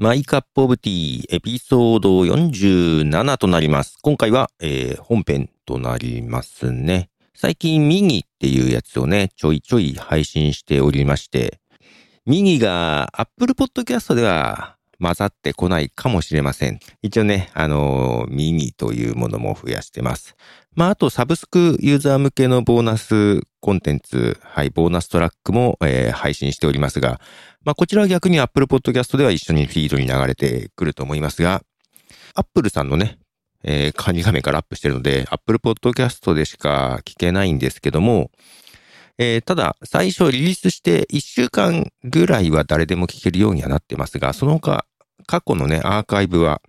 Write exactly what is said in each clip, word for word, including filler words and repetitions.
マイカップオブティーエピソードよんじゅうななとなります。今回は、えー、本編となりますね。最近ミニっていうやつをね、ちょいちょい配信しておりまして、ミニが Apple Podcast では混ざってこないかもしれません。一応ね、あのー、ミニというものも増やしてます。まあ、あとサブスクユーザー向けのボーナスコンテンツ、はい、ボーナストラックも、えー、配信しておりますが、まあ、こちらは逆に Apple Podcast では一緒にフィードに流れてくると思いますが、Apple さんのね、えー、管理画面からアップしてるので、Apple Podcast でしか聞けないんですけども、えー、ただ、最初リリースしていっしゅうかんぐらいは誰でも聞けるようにはなってますが、その他、過去のね、アーカイブは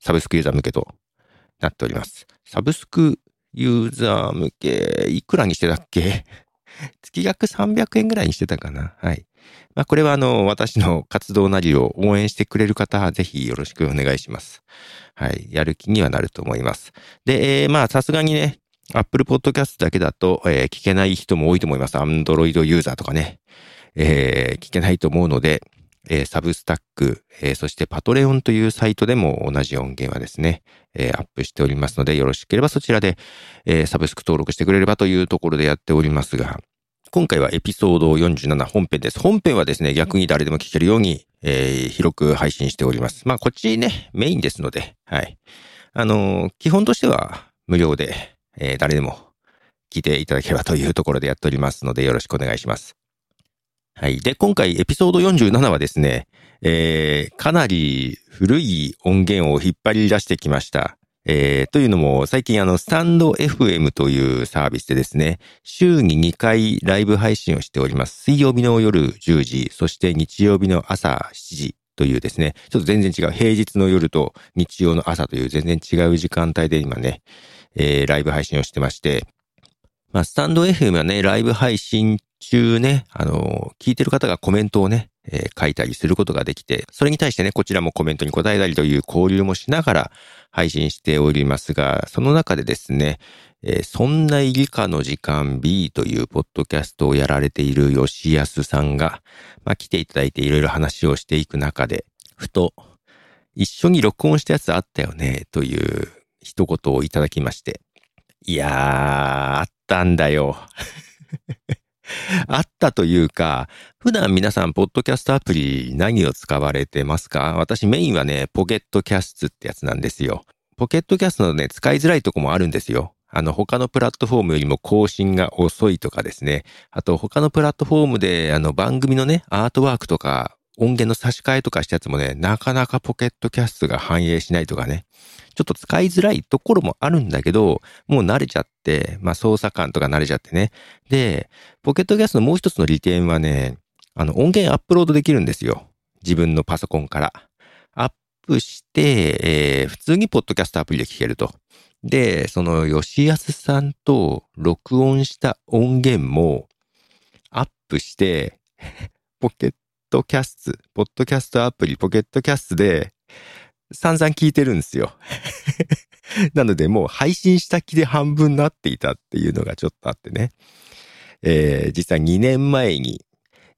サブスクユーザー向けとなっております。サブスクユーザー向け、いくらにしてたっけ？月額さんびゃくえんぐらいにしてたかな。はい。まあ、これはあの、私の活動なりを応援してくれる方はぜひよろしくお願いします。はい。やる気にはなると思います。で、えー、まあ、さすがにね、Apple Podcast だけだと、えー、聞けない人も多いと思います。Android ユーザーとかね、えー、聞けないと思うので、えー、サブスタック、えー、そしてパトレオンというサイトでも同じ音源はですね、えー、アップしておりますので、よろしければそちらで、えー、サブスク登録してくれればというところでやっておりますが、今回はエピソードよんじゅうなな本編です。本編はですね、逆に誰でも聞けるように、えー、広く配信しております。まあ、こっちね、メインですので、はい。あのー、基本としては無料で、えー、誰でも聞いていただければというところでやっておりますので、よろしくお願いします。はい。で、今回エピソードよんじゅうななはですね、えー、かなり古い音源を引っ張り出してきました。えー、というのも、最近あの、スタンド エフエム というサービスでですね、週ににかいライブ配信をしております。水曜日の夜じゅうじ、そして日曜日の朝しちじというですね、ちょっと全然違う、平日の夜と日曜の朝という全然違う時間帯で今ね、えー、ライブ配信をしてまして、まあ、スタンド エフエム はね、ライブ配信中ね、あのー、聞いてる方がコメントをね、えー、書いたりすることができて、それに対してね、こちらもコメントに答えたりという交流もしながら配信しておりますが、その中でですね、えー、そんな理科の時間 B というポッドキャストをやられている吉安さんが、まあ、来ていただいていろいろ話をしていく中で、ふと、一緒に録音したやつあったよね、という一言をいただきまして、いやー、あったんだよ。あったというか、普段皆さんポッドキャストアプリ何を使われてますか？私メインはね、ポケットキャストってやつなんですよ。ポケットキャストのね、使いづらいとこもあるんですよ。あの、他のプラットフォームよりも更新が遅いとかですね。あと他のプラットフォームであの番組のね、アートワークとか音源の差し替えとかしたやつもね、なかなかポケットキャストが反映しないとかね。ちょっと使いづらいところもあるんだけど、もう慣れちゃって、まあ操作感とか慣れちゃってね。で、ポケットキャストのもう一つの利点はね、あの音源アップロードできるんですよ。自分のパソコンから。アップして、えー、普通にポッドキャストアプリで聞けると。で、その吉安さんと録音した音源もアップして、ポケットキャスト、ポッドキャストアプリ、ポケットキャストで、散々聞いてるんですよ。なのでもう配信した気で半分なっていたっていうのがちょっとあってね。えー、実際にねんまえに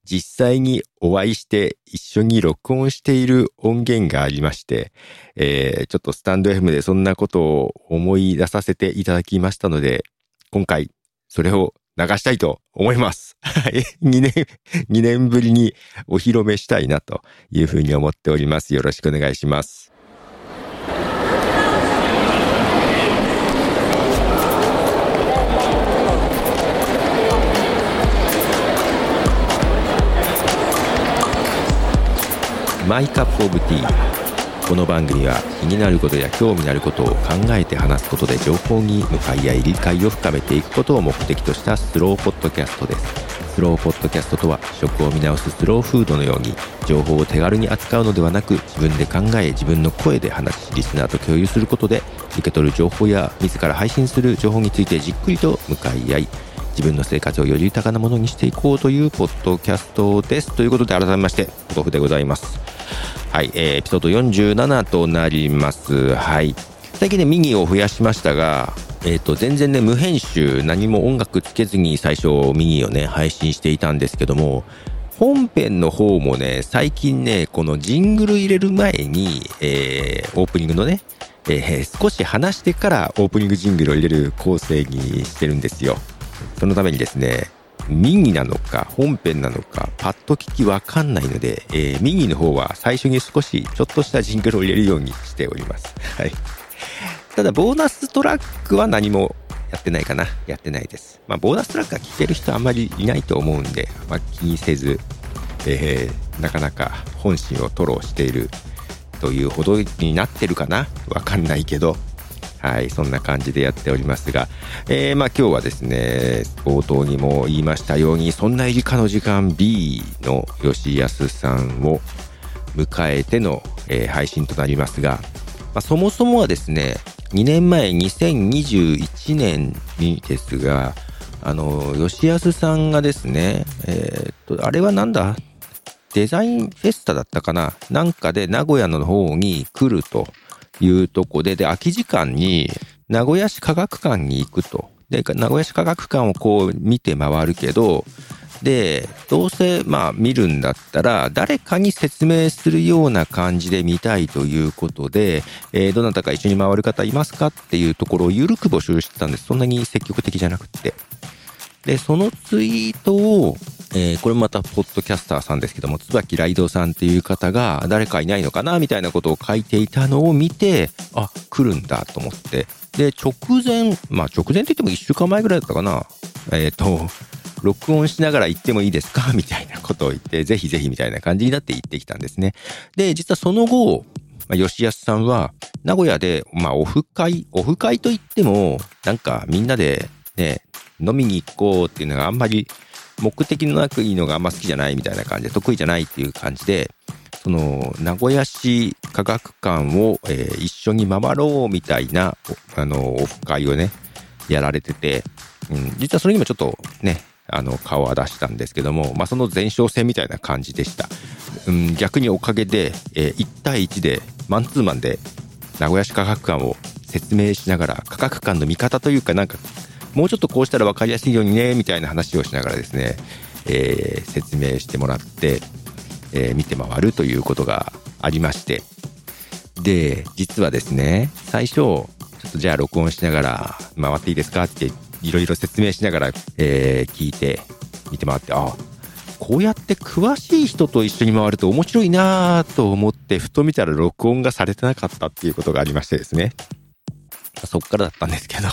実際にお会いして一緒に録音している音源がありまして、えー、ちょっとスタンド エフエム でそんなことを思い出させていただきましたので、今回それを流したいと思います。はい。にねん、にねんぶりにお披露目したいなというふうに思っております。よろしくお願いします。マイカップオブティー。この番組は気になることや興味のあることを考えて話すことで情報に向かい合い理解を深めていくことを目的としたスローポッドキャストです。スローポッドキャストとは食を見直すスローフードのように情報を手軽に扱うのではなく、自分で考え自分の声で話しリスナーと共有することで受け取る情報や自ら配信する情報についてじっくりと向かい合い、自分の生活をより豊かなものにしていこうというポッドキャストです。ということで改めまして、ポトフでございます。はい、えー、エピソードよんじゅうななとなります。はい。最近ね、ミニを増やしましたが、えっと、全然ね、無編集、何も音楽つけずに最初ミニをね、配信していたんですけども、本編の方もね、最近ね、このジングル入れる前に、えー、オープニングのね、えー、少し話してからオープニングジングルを入れる構成にしてるんですよ。そのためにですね、ミニなのか本編なのかパッと聞きわかんないので、えー、ミニの方は最初に少しちょっとしたジングルを入れるようにしております。はい。ただボーナストラックは何もやってないかな。やってないです。まあボーナストラックは聞ける人あんまりいないと思うんで、まあ、気にせず、えー、なかなか本心を吐露しているというほどになってるかな。わかんないけど。はい、そんな感じでやっておりますが、えー、まあ今日はですね、冒頭にも言いましたように、そんなエリカの時間 B の吉安さんを迎えての、えー、配信となりますが、まあ、そもそもはですね、にねんまえにせんにじゅういちねんにですが、あの吉安さんがですね、えー、っとあれはなんだデザインフェスタだったかな、なんかで名古屋の方に来るというとこで、で、空き時間に名古屋市科学館に行くと。で、名古屋市科学館をこう見て回るけど、で、どうせまあ見るんだったら誰かに説明するような感じで見たいということで、えー、どなたか一緒に回る方いますかっていうところを緩く募集してたんです。そんなに積極的じゃなくって。で、そのツイートを、えー、これもまたポッドキャスターさんですけども、椿ライドさんっていう方が誰かいないのかなみたいなことを書いていたのを見て、あ、来るんだと思って。で、直前、まあ直前といってもいっしゅうかんまえぐらいだったかな。えっと、録音しながら行ってもいいですかみたいなことを言って、ぜひぜひみたいな感じになって行ってきたんですね。で、実はその後、まあ、吉安さんは名古屋で、まあオフ会、オフ会といっても、なんかみんなでね、飲みに行こうっていうのがあんまり目的のなくいいのがあんま好きじゃないみたいな感じで、得意じゃないっていう感じで、その名古屋市科学館を、えー、一緒に回ろうみたいなあのオフ会をねやられてて、うん、実はそれにもちょっとねあの顔は出したんですけども、まあ、その前哨戦みたいな感じでした、うん、逆におかげで、えー、いちたいいちでマンツーマンで名古屋市科学館を説明しながら、科学館の見方というかなんかもうちょっとこうしたら分かりやすいようにねみたいな話をしながらですね、えー、説明してもらって、えー、見て回るということがありまして、で実はですね、最初ちょっとじゃあ録音しながら回っていいですかっていろいろ説明しながら、えー、聞いて見て回って、あ、こうやって詳しい人と一緒に回ると面白いなと思って、ふと見たら録音がされてなかったっていうことがありましてですね、そっからだったんですけど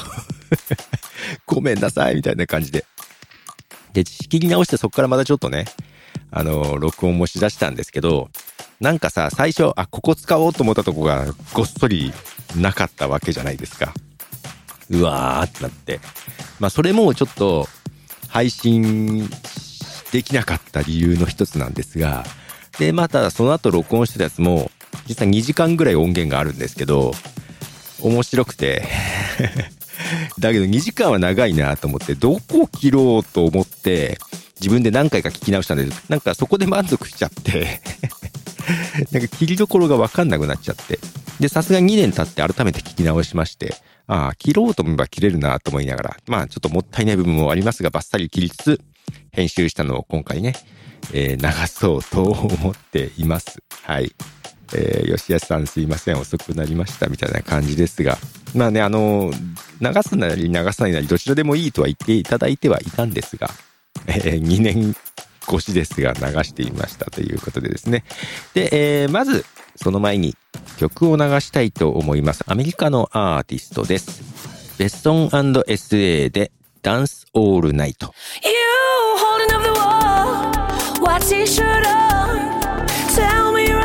ごめんなさいみたいな感じで、で仕切り直して、そっからまたちょっとねあの録音もしだしたんですけど、なんかさ、最初あここ使おうと思ったとこがごっそりなかったわけじゃないですか。うわーってなって、まあそれもちょっと配信できなかった理由の一つなんですが、でまたその後録音してたやつも実はにじかんぐらい音源があるんですけど、面白くてだけどにじかんは長いなと思って、どこを切ろうと思って自分で何回か聞き直したんです。なんかそこで満足しちゃってなんか切りどころが分かんなくなっちゃって、でさすがににねん経って改めて聞き直しまして、ああ切ろうと思えば切れるなと思いながら、まあちょっともったいない部分もありますが、バッサリ切りつつ編集したのを今回ね、えー、流そうと思っています。はい、えー、吉安さんすいません遅くなりましたみたいな感じですが、まあね、あの流すなり流さないなりどちらでもいいとは言っていただいてはいたんですが、えー、にねんごしですが流していましたということでですね。で、えー、まずその前に曲を流したいと思います。アメリカのアーティストです。ベッソン アンドエスエー でダンスオールナイト。 You holding up the wall, what's it should up, tell me you're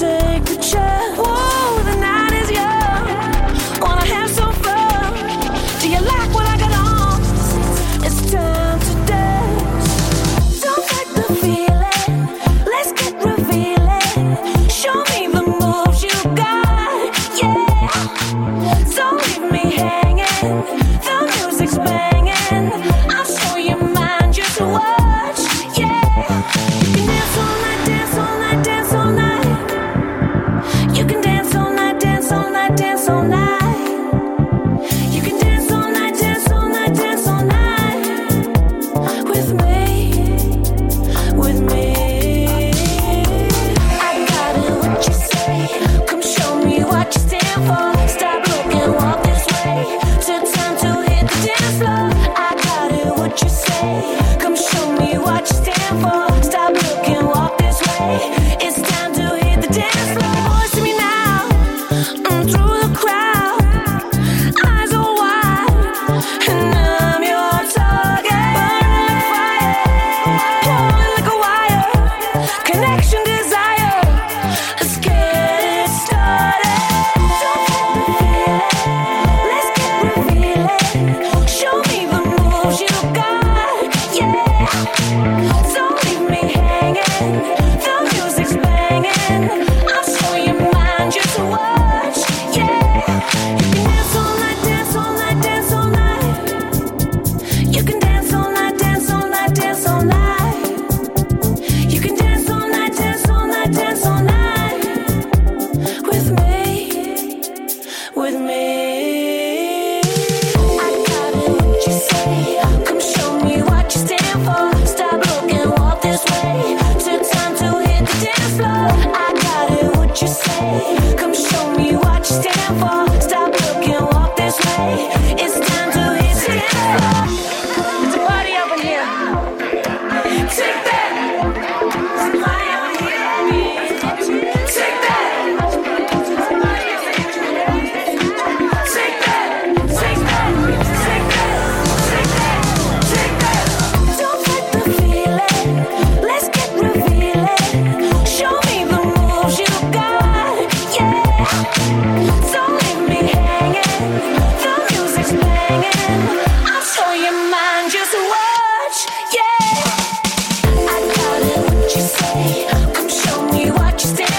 take the chance. Whoa, the night is young. Wanna have some fun? Do you like what I got on? It's time to dance. Don't like the feeling. Let's get revealing. Show me the moves you got. Yeah. Don't leave me hanging. The music's banging. I'll show you mine just to watch. Yeah. You can dance all night.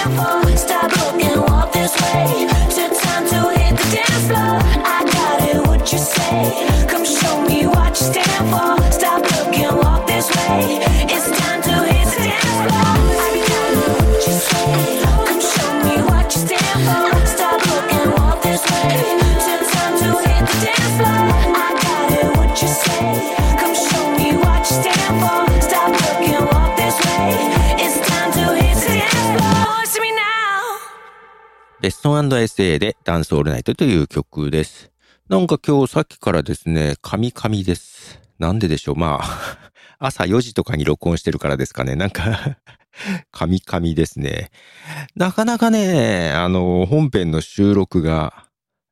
レッスン&エッセイでダンスオールナイトという曲です。なんか今日さっきからですね、カミカミです。なんででしょう。まあ、朝よじとかに録音してるからですかね。なんか、カミカミですね。なかなかね、あの、本編の収録が、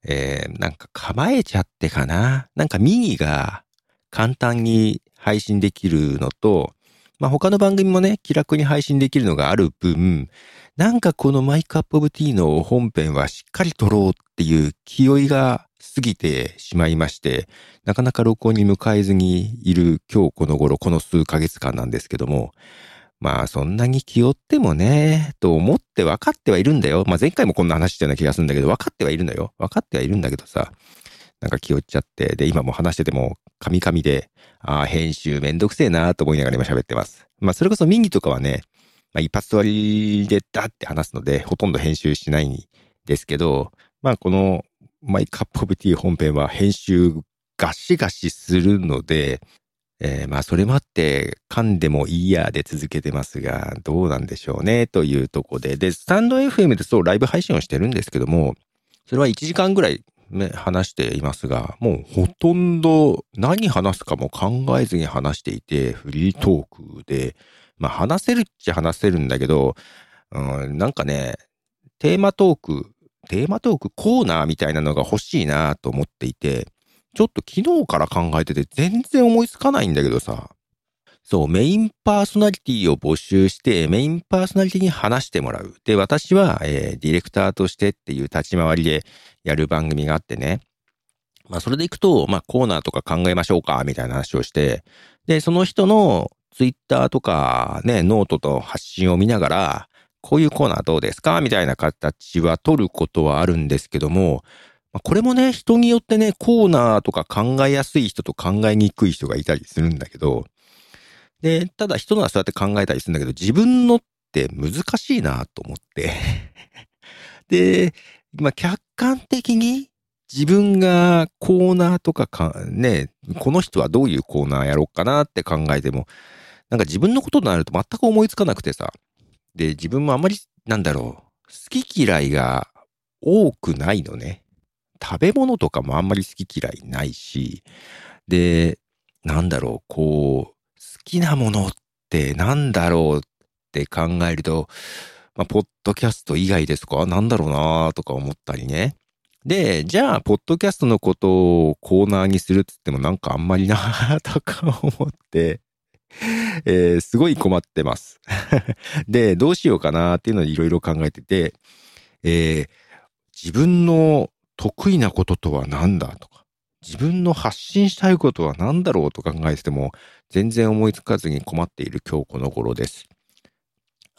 えー、なんか構えちゃってかな。なんかミニが簡単に配信できるのと、まあ他の番組もね、気楽に配信できるのがある分、なんかこのマイクアップオブティーの本編はしっかり撮ろうっていう気負いが過ぎてしまいまして、なかなか録音に向かえずにいる今日この頃、この数ヶ月間なんですけども、まあそんなに気負ってもね、と思って分かってはいるんだよ。まあ前回もこんな話したような気がするんだけど、分かってはいるんだよ。分かってはいるんだけどさ、なんか気負っちゃって、で今も話しててもカミカミで、ああ編集めんどくせえなーと思いながら今喋ってます。まあそれこそミニとかはね、まあ、一発撮りでダって話すのでほとんど編集しないんですけど、まあこのマイクアップオブティー本編は編集ガシガシするので、えー、まあそれもあって噛んでもいいやで続けてますが、どうなんでしょうねというとこで、でスタンド エフエム でそうライブ配信をしてるんですけども、それはいちじかんぐらいね話していますが、もうほとんど何話すかも考えずに話していて、フリートークでまあ話せるっちゃ話せるんだけど、うん、なんかね、テーマトーク、テーマトークコーナーみたいなのが欲しいなと思っていて、ちょっと昨日から考えてて全然思いつかないんだけどさ、そう、メインパーソナリティを募集して、メインパーソナリティに話してもらう。で、私は、えー、ディレクターとしてっていう立ち回りでやる番組があってね、まあそれでいくと、まあコーナーとか考えましょうか、みたいな話をして、で、その人の、ツイッターとかね、ノートと発信を見ながら、こういうコーナーどうですかみたいな形は取ることはあるんですけども、これもね、人によってね、コーナーとか考えやすい人と考えにくい人がいたりするんだけど、で、ただ人のはそうやって考えたりするんだけど、自分のって難しいなと思って。で、まあ、客観的に、自分がコーナーとかか、ね、この人はどういうコーナーやろうかなって考えても、なんか自分のことになると全く思いつかなくてさ。で、自分もあんまり、なんだろう、好き嫌いが多くないのね。食べ物とかもあんまり好き嫌いないし、で、なんだろう、こう、好きなものってなんだろうって考えると、まあ、ポッドキャスト以外ですか？なんだろうなーとか思ったりね。で、じゃあ、ポッドキャストのことをコーナーにするって言ってもなんかあんまりなーとか思って、えー、すごい困ってます。で、どうしようかなーっていうのをいろいろ考えてて、えー、自分の得意なこととは何だとか、自分の発信したいことは何だろうと考えてても、全然思いつかずに困っている今日この頃です。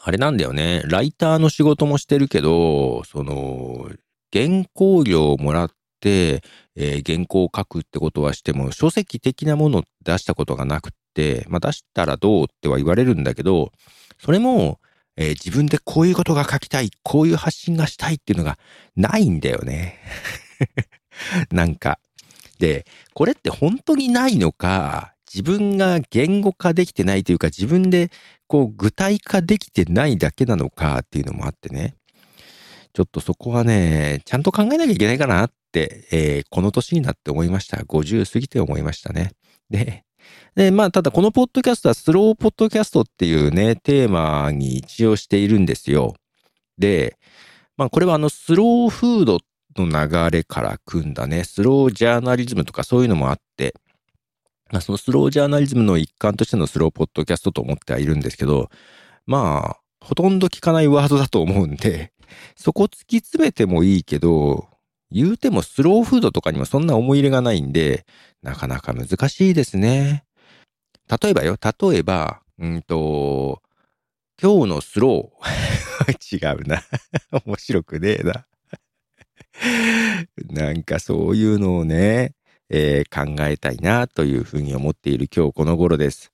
あれなんだよね、ライターの仕事もしてるけど、その、原稿料をもらって、えー、原稿を書くってことはしても、書籍的なものを出したことがなくって、まあ出したらどうっては言われるんだけど、それも、えー、自分でこういうことが書きたい、こういう発信がしたいっていうのがないんだよね。なんか。で、これって本当にないのか、自分が言語化できてないというか、自分でこう具体化できてないだけなのかっていうのもあってね。ちょっとそこはね、ちゃんと考えなきゃいけないかなって、えー、この年になって思いました。ごじゅう過ぎて思いましたね。で、で、まあ、ただこのポッドキャストはスローポッドキャストっていうね、テーマに一応しているんですよ。で、まあ、これはあの、スローフードの流れから組んだね、スロージャーナリズムとかそういうのもあって、まあ、そのスロージャーナリズムの一環としてのスローポッドキャストと思ってはいるんですけど、まあ、ほとんど聞かないワードだと思うんで、そこ突き詰めてもいいけど、言うてもスローフードとかにもそんな思い入れがないんで、なかなか難しいですね。例えばよ、例えば、うんと、今日のスロー違うな面白くねえななんかそういうのをね、えー、考えたいなというふうに思っている今日この頃です。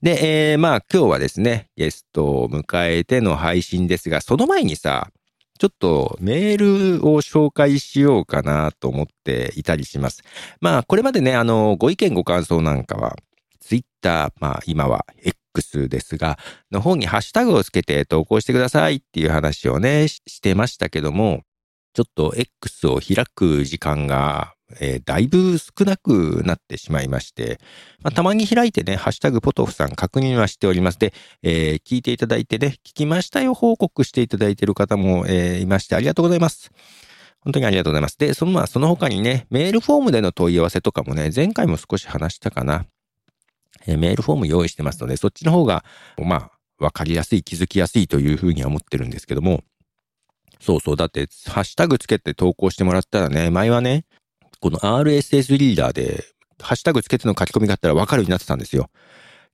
で、えー、まあ今日はですねゲストを迎えての配信ですが、その前にさちょっとメールを紹介しようかなと思っていたりします。まあこれまでねあのご意見ご感想なんかはツイッター、まあ今は X ですがの方にハッシュタグをつけて投稿してくださいっていう話をね し, してましたけども、ちょっと X を開く時間が、えー、だいぶ少なくなってしまいまして、まあ、たまに開いてねハッシュタグポトフさん確認はしております。で、えー、聞いていただいてね聞きましたよ報告していただいている方も、えー、いましてありがとうございます。本当にありがとうございます。でそのまあその他にねメールフォームでの問い合わせとかもね前回も少し話したかな、えー、メールフォーム用意してますのでそっちの方がまあわかりやすい気づきやすいというふうには思ってるんですけども、そうそうだってハッシュタグつけて投稿してもらったらね、前はねこの アールエスエス リーダーでハッシュタグつけての書き込みがあったら分かるようになってたんですよ。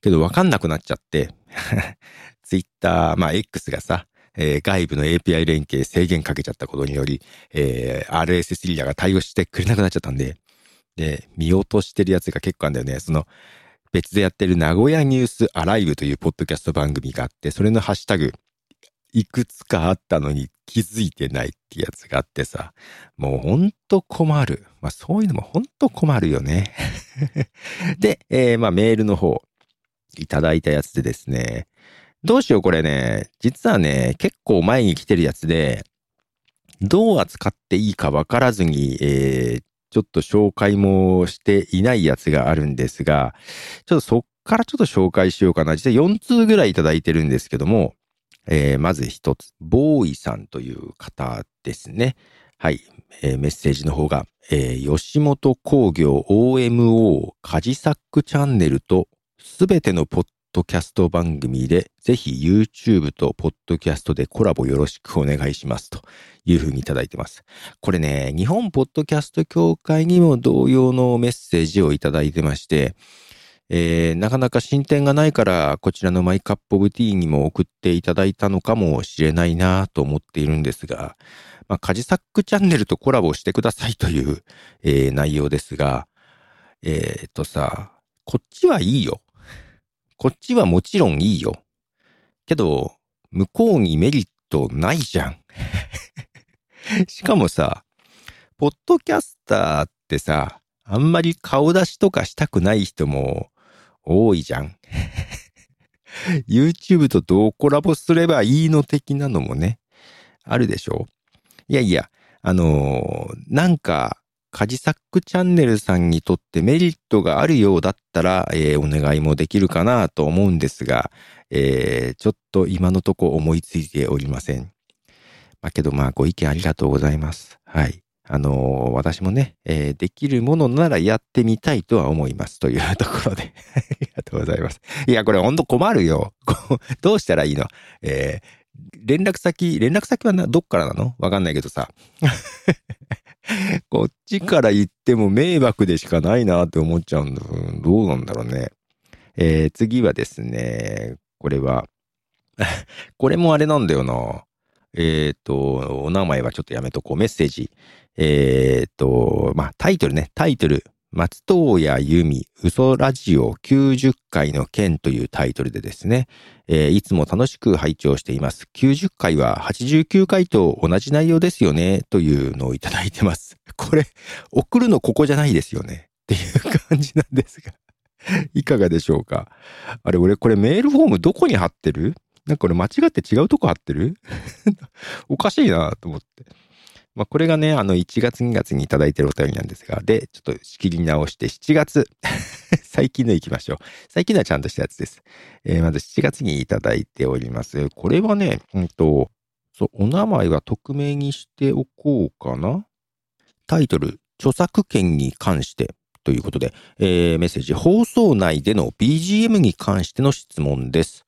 けど分かんなくなっちゃってツイッターまあ X がさ、えー、外部の エーピーアイ 連携制限かけちゃったことにより、えー、アールエスエス リーダーが対応してくれなくなっちゃったんで、で見落としてるやつが結構あるんだよね。その別でやってる名古屋ニュースアライブというポッドキャスト番組があって、それのハッシュタグいくつかあったのに気づいてないってやつがあってさ、もうほんと困る。まあそういうのもほんと困るよねで、えー、まあメールの方いただいたやつでですね、どうしようこれね実はね結構前に来てるやつでどう扱っていいかわからずに、えー、ちょっと紹介もしていないやつがあるんですが、ちょっとそっからちょっと紹介しようかな。実はよん通ぐらいいただいてるんですけども、えー、まず一つ、ボーイさんという方ですね。はい、えー、メッセージの方が、えー、吉本興業 オーエムオー カジサックチャンネルとすべてのポッドキャスト番組でぜひ YouTube とポッドキャストでコラボよろしくお願いしますというふうにいただいてます。これね、日本ポッドキャスト協会にも同様のメッセージをいただいてまして、えー、なかなか進展がないからこちらのマイカップオブティーにも送っていただいたのかもしれないなと思っているんですが、まあ、カジサックチャンネルとコラボしてくださいという、えー、内容ですが、えー、っとさこっちはいいよ、こっちはもちろんいいよけど向こうにメリットないじゃんしかもさポッドキャスターってさあんまり顔出しとかしたくない人も多いじゃんYouTube とどうコラボすればいいの的なのもねあるでしょ。いやいやあのー、なんかカジサックチャンネルさんにとってメリットがあるようだったら、えー、お願いもできるかなと思うんですが、えー、ちょっと今のとこ思いついておりません、まあ、けどまあご意見ありがとうございます。はい、あのー、私もね、えー、できるものならやってみたいとは思いますというところでありがとうございます。いやこれほんと困るよどうしたらいいの、えー、連絡先連絡先はなどっからなのわかんないけどさこっちから言っても迷惑でしかないなって思っちゃうんだ。どうなんだろうね、えー、次はですねこれはこれもあれなんだよな、えっと、お名前はちょっとやめとこう。メッセージ。えっと、まあ、タイトルね。タイトル。松任谷由実、嘘ラジオきゅうじゅっかいの件というタイトルでですね、えー、いつも楽しく拝聴しています。きゅうじゅっかいははちじゅうきゅうかいと同じ内容ですよね、というのをいただいてます。これ、送るのここじゃないですよね、っていう感じなんですが、いかがでしょうか。あれ、俺、これメールフォームどこに貼ってる？なんかこれ間違って違うとこ貼ってるおかしいなと思って。まあこれがね、あのいちがつにがつにいただいてるお便りなんですが、で、ちょっと仕切り直してしちがつ。最近の行きましょう。最近のはちゃんとしたやつです。えー、まずしちがつにいただいております。これはね、うんと、そう、お名前は匿名にしておこうかな。タイトル、著作権に関して。ということで、えー、メッセージ、放送内での ビージーエム に関しての質問です。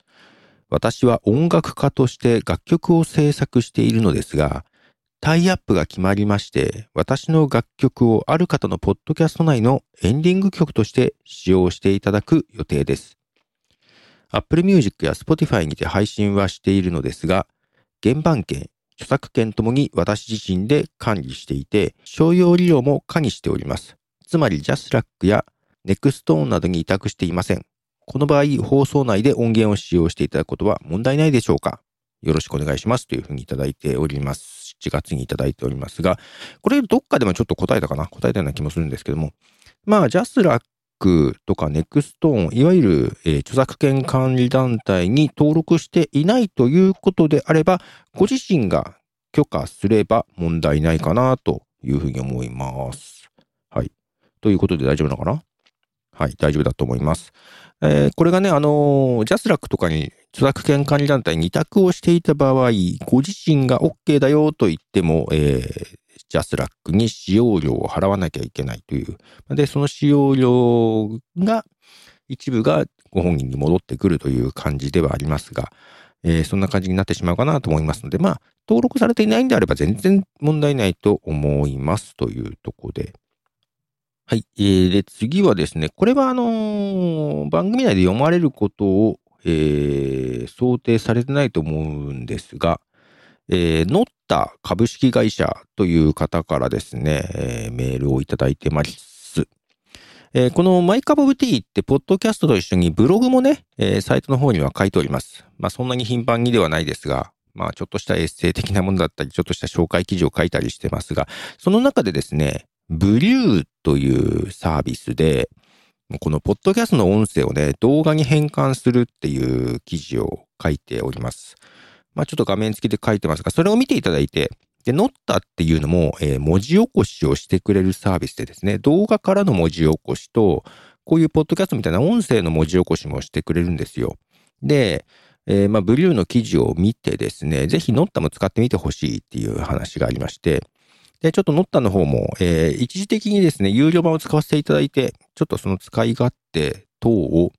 私は音楽家として楽曲を制作しているのですが、タイアップが決まりまして、私の楽曲をある方のポッドキャスト内のエンディング曲として使用していただく予定です。Apple Music や Spotify にて配信はしているのですが、原版権、著作権ともに私自身で管理していて、商用利用も加味しております。つまり ジャスラック や Nextone などに委託していません。この場合、放送内で音源を使用していただくことは問題ないでしょうか？よろしくお願いしますというふうにいただいております。しちがつにいただいておりますが、これどっかでもちょっと答えたかな？答えたような気もするんですけども、まあ ジャスラック とか Nextone、いわゆる、えー、著作権管理団体に登録していないということであれば、ご自身が許可すれば問題ないかなというふうに思います。はい。ということで大丈夫なのかな？はい、大丈夫だと思います。えー、これがね、あのー、ジャスラック とかに著作権管理団体に委託をしていた場合、ご自身が OK だよと言っても、えー、ジャスラック に使用料を払わなきゃいけないという。で、その使用料が、一部がご本人に戻ってくるという感じではありますが、えー、そんな感じになってしまうかなと思いますので、まあ、登録されていないんであれば全然問題ないと思いますというところで。はい、えー。で、次はですね、これはあのー、番組内で読まれることを、えー、想定されてないと思うんですが、えー、Notta株式会社という方からですね、えー、メールをいただいてます。えー、このマイカボブティって、ポッドキャストと一緒にブログもね、えー、サイトの方には書いております。まあ、そんなに頻繁にではないですが、まあ、ちょっとしたエッセイ的なものだったり、ちょっとした紹介記事を書いたりしてますが、その中でですね、ブリューというサービスで、このポッドキャストの音声をね、動画に変換するっていう記事を書いております。まあちょっと画面付きで書いてますが、それを見ていただいて、で、Nottaっていうのも、えー、文字起こしをしてくれるサービスでですね、動画からの文字起こしと、こういうポッドキャストみたいな音声の文字起こしもしてくれるんですよ。で、えー、まあブリューの記事を見てですね、ぜひNottaも使ってみてほしいっていう話がありまして、で、ちょっとNottaの方も、えー、一時的にですね、有料版を使わせていただいて、ちょっとその使い勝手等を、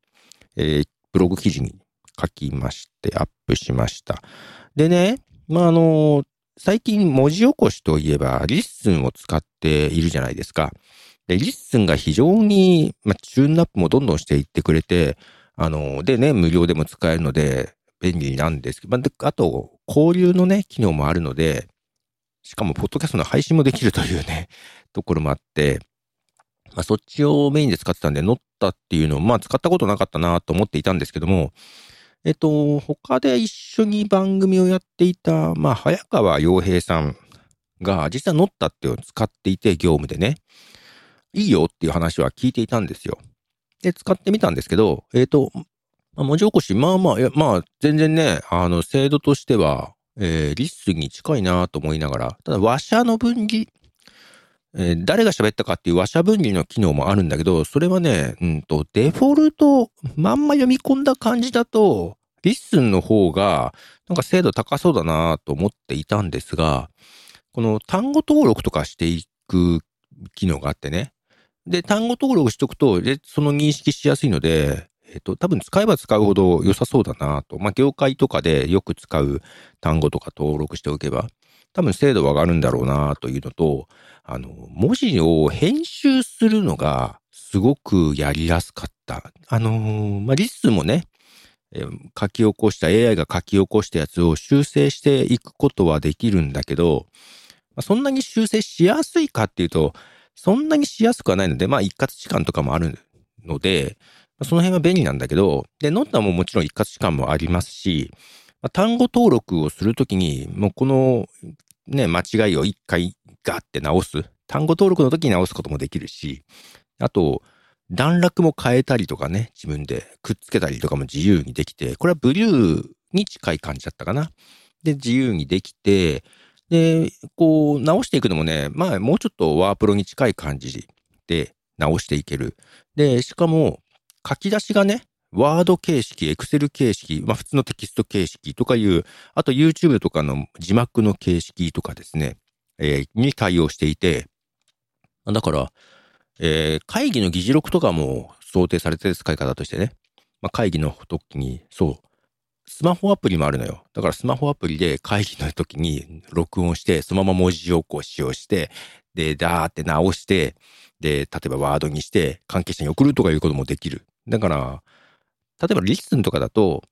えー、ブログ記事に書きまして、アップしました。でね、まあ、あの、最近文字起こしといえば、リッスンを使っているじゃないですか。で、リッスンが非常に、まあ、チューンナップもどんどんしていってくれて、あの、でね、無料でも使えるので、便利なんですけど、まあ、あと、交流のね、機能もあるので、しかも、ポッドキャストの配信もできるというね、ところもあって、まあ、そっちをメインで使ってたんで、Nottaっていうのを、まあ、使ったことなかったなと思っていたんですけども、えっと、他で一緒に番組をやっていた、まあ、早川洋平さんが、実はNottaっていうのを使っていて、業務でね、いいよっていう話は聞いていたんですよ。で、使ってみたんですけど、えっと、まあ、文字起こし、まあまあ、いや、まあ、全然ね、あの、制度としては、えー、リッスンに近いなと思いながら、ただ話者の分離、えー、誰が喋ったかっていう話者分離の機能もあるんだけど、それはね、うんと、デフォルト、まんま読み込んだ感じだと、リッスンの方が、なんか精度高そうだなと思っていたんですが、この単語登録とかしていく機能があってね。で、単語登録しとくと、で、その認識しやすいので、えっと、多分使えば使うほど良さそうだなと。まあ、業界とかでよく使う単語とか登録しておけば、多分精度は上がるんだろうなというのと、あの、文字を編集するのがすごくやりやすかった。あのー、まあ、リスもね、えー、書き起こした、エーアイ が書き起こしたやつを修正していくことはできるんだけど、まあ、そんなに修正しやすいかっていうと、そんなにしやすくはないので、まあ、一括置換とかもあるので、その辺は便利なんだけど、で、Nottaももちろん一括置換もありますし、まあ、単語登録をするときに、もうこのね、間違いを一回ガって直す。単語登録のときに直すこともできるし、あと、段落も変えたりとかね、自分でくっつけたりとかも自由にできて、これはブリューに近い感じだったかな。で、自由にできて、で、こう、直していくのもね、まあ、もうちょっとワープロに近い感じで直していける。で、しかも、書き出しがね、ワード形式、エクセル形式、まあ普通のテキスト形式とかいう、あと YouTube とかの字幕の形式とかですね、えー、に対応していて、だから、えー、会議の議事録とかも想定されてる使い方としてね、まあ、会議の時に、そう、スマホアプリもあるのよ。だからスマホアプリで会議の時に録音して、そのまま文字起こしをして、で、だーって直して、で、例えばワードにして関係者に送るとかいうこともできる。だから、例えばリスンとかだと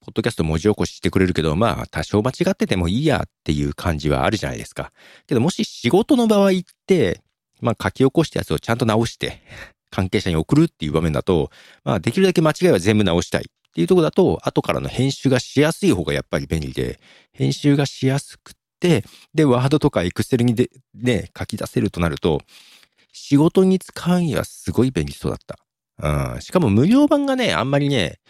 ポッドキャスト文字起こししてくれるけど、まあ多少間違っててもいいやっていう感じはあるじゃないですか。けどもし仕事の場合って、まあ書き起こしたやつをちゃんと直して関係者に送るっていう場面だと、まあできるだけ間違いは全部直したいっていうところだと、後からの編集がしやすい方がやっぱり便利で、編集がしやすくて、でワードとかエクセルにで、ね、書き出せるとなると、仕事に使うにはすごい便利そうだった。うん、しかも無料版がね、あんまりね、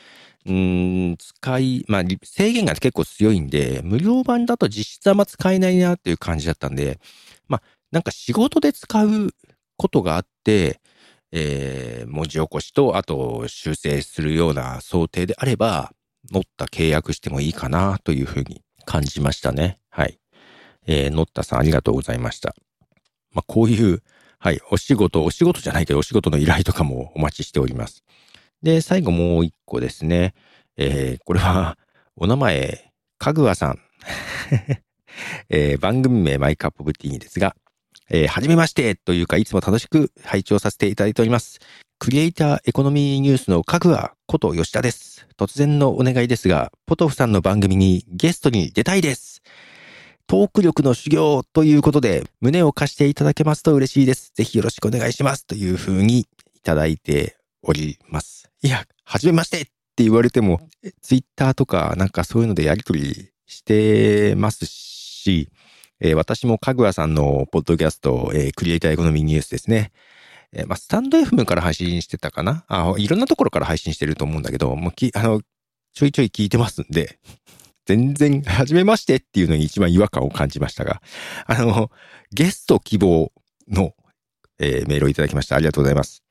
うーん使い、まあ、制限が結構強いんで、無料版だと実質あんま使えないなっていう感じだったんで、まあ、なんか仕事で使うことがあって、えー、文字起こしと、あと修正するような想定であれば、Notta契約してもいいかなというふうに感じましたね。はい。えー、Nottaさんありがとうございました。まあ、こういう、はい、お仕事、お仕事じゃないけど、お仕事の依頼とかもお待ちしております。で、最後もう一個ですね。えー、これは、お名前、かぐわさん。えー、番組名、マイカップオブティーですが、えー、はじめましてというか、いつも楽しく拝聴させていただいております。クリエイターエコノミーニュースのかぐわこと吉田です。突然のお願いですが、ポトフさんの番組にゲストに出たいです。トーク力の修行ということで、胸を貸していただけますと嬉しいです。ぜひよろしくお願いします。というふうにいただいております。いや、はじめましてって言われても、ツイッターとかなんかそういうのでやりとりしてますし、えー、私もかぐわさんのポッドキャスト、えー、クリエイターエコノミーニュースですね。えー、まあ、スタンド エフエム から配信してたかなあ、いろんなところから配信してると思うんだけど、もうき、あの、ちょいちょい聞いてますんで、全然、はじめましてっていうのに一番違和感を感じましたが、あの、ゲスト希望の、えー、メールをいただきました。ありがとうございます。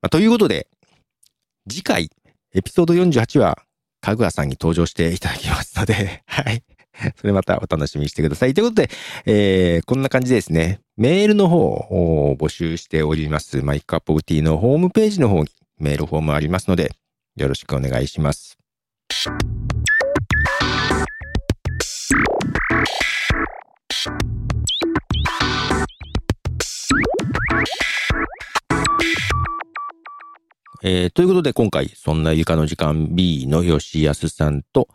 まあ、ということで、次回、エピソードよんじゅうはちは、かぐわさんに登場していただきますので、はい。それまたお楽しみにしてください。ということで、えー、こんな感じですね。メールの方を募集しております。マイクアップオブティのホームページの方にメールフォームありますので、よろしくお願いします。えー、ということで今回そんなゆかの時間 B の吉安さんと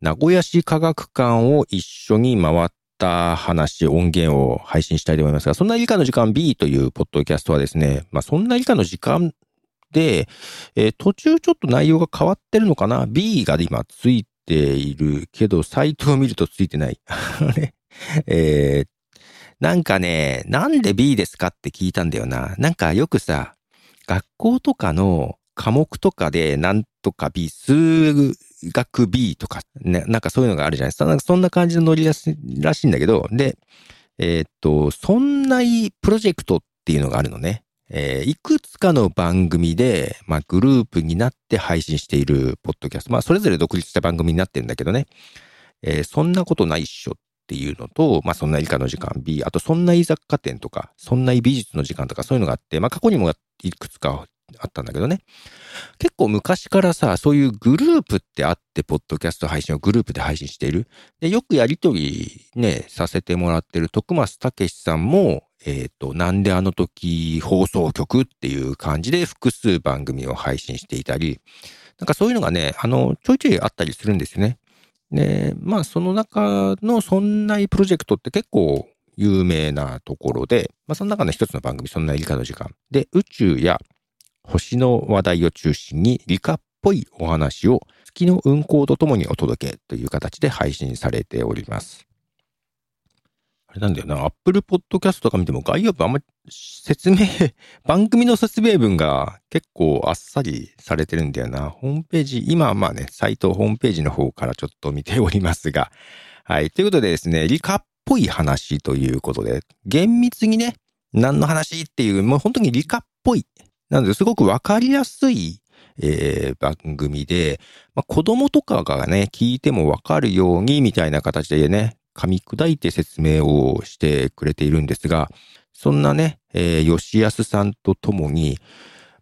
名古屋市科学館を一緒に回った話音源を配信したいと思いますが、そんなゆかの時間 B というポッドキャストはですね、まあそんなゆかの時間で、えー、途中ちょっと内容が変わってるのかな、 B が今ついているけどサイトを見るとついてないあれ、えー、なんかね、なんで B ですかって聞いたんだよな。なんかよくさ、学校とかの科目とかでなんとか B、数学 B とか、ね、なんかそういうのがあるじゃないですか。なんかそんな感じのノリらしいんだけど、で、えー、っと、そんないプロジェクトっていうのがあるのね。えー、いくつかの番組で、まあ、グループになって配信しているポッドキャスト。まあ、それぞれ独立した番組になってるんだけどね。えー、そんなことないっしょっていうのと、まあ、そんな理科の時間 B、あとそんな雑貨店とか、そんな美術の時間とかそういうのがあって、まあ、過去にもいくつかあったんだけどね。結構昔からさ、そういうグループってあって、ポッドキャスト配信をグループで配信している。で、よくやりとりね、させてもらってる徳松たけしさんも、えっと、なんであの時放送局っていう感じで複数番組を配信していたり、なんかそういうのがね、あの、ちょいちょいあったりするんですよね。で、まあその中のそんないプロジェクトって結構有名なところで、まあその中の一つの番組、そんな理科の時間。で、宇宙や星の話題を中心に理科っぽいお話を月の運行とともにお届けという形で配信されております。あれなんだよな、Apple Podcast とか見ても概要文あんまり説明、番組の説明文が結構あっさりされてるんだよな。ホームページ、今はまあね、サイトホームページの方からちょっと見ておりますが。はい。ということでですね、理科っぽい話ということで、厳密にね、何の話っていう、もう本当に理科っぽい。なので、すごくわかりやすい、えー、番組で、まあ、子供とかがね、聞いてもわかるように、みたいな形でね、噛み砕いて説明をしてくれているんですが、そんなね、えー、吉安さんとともに、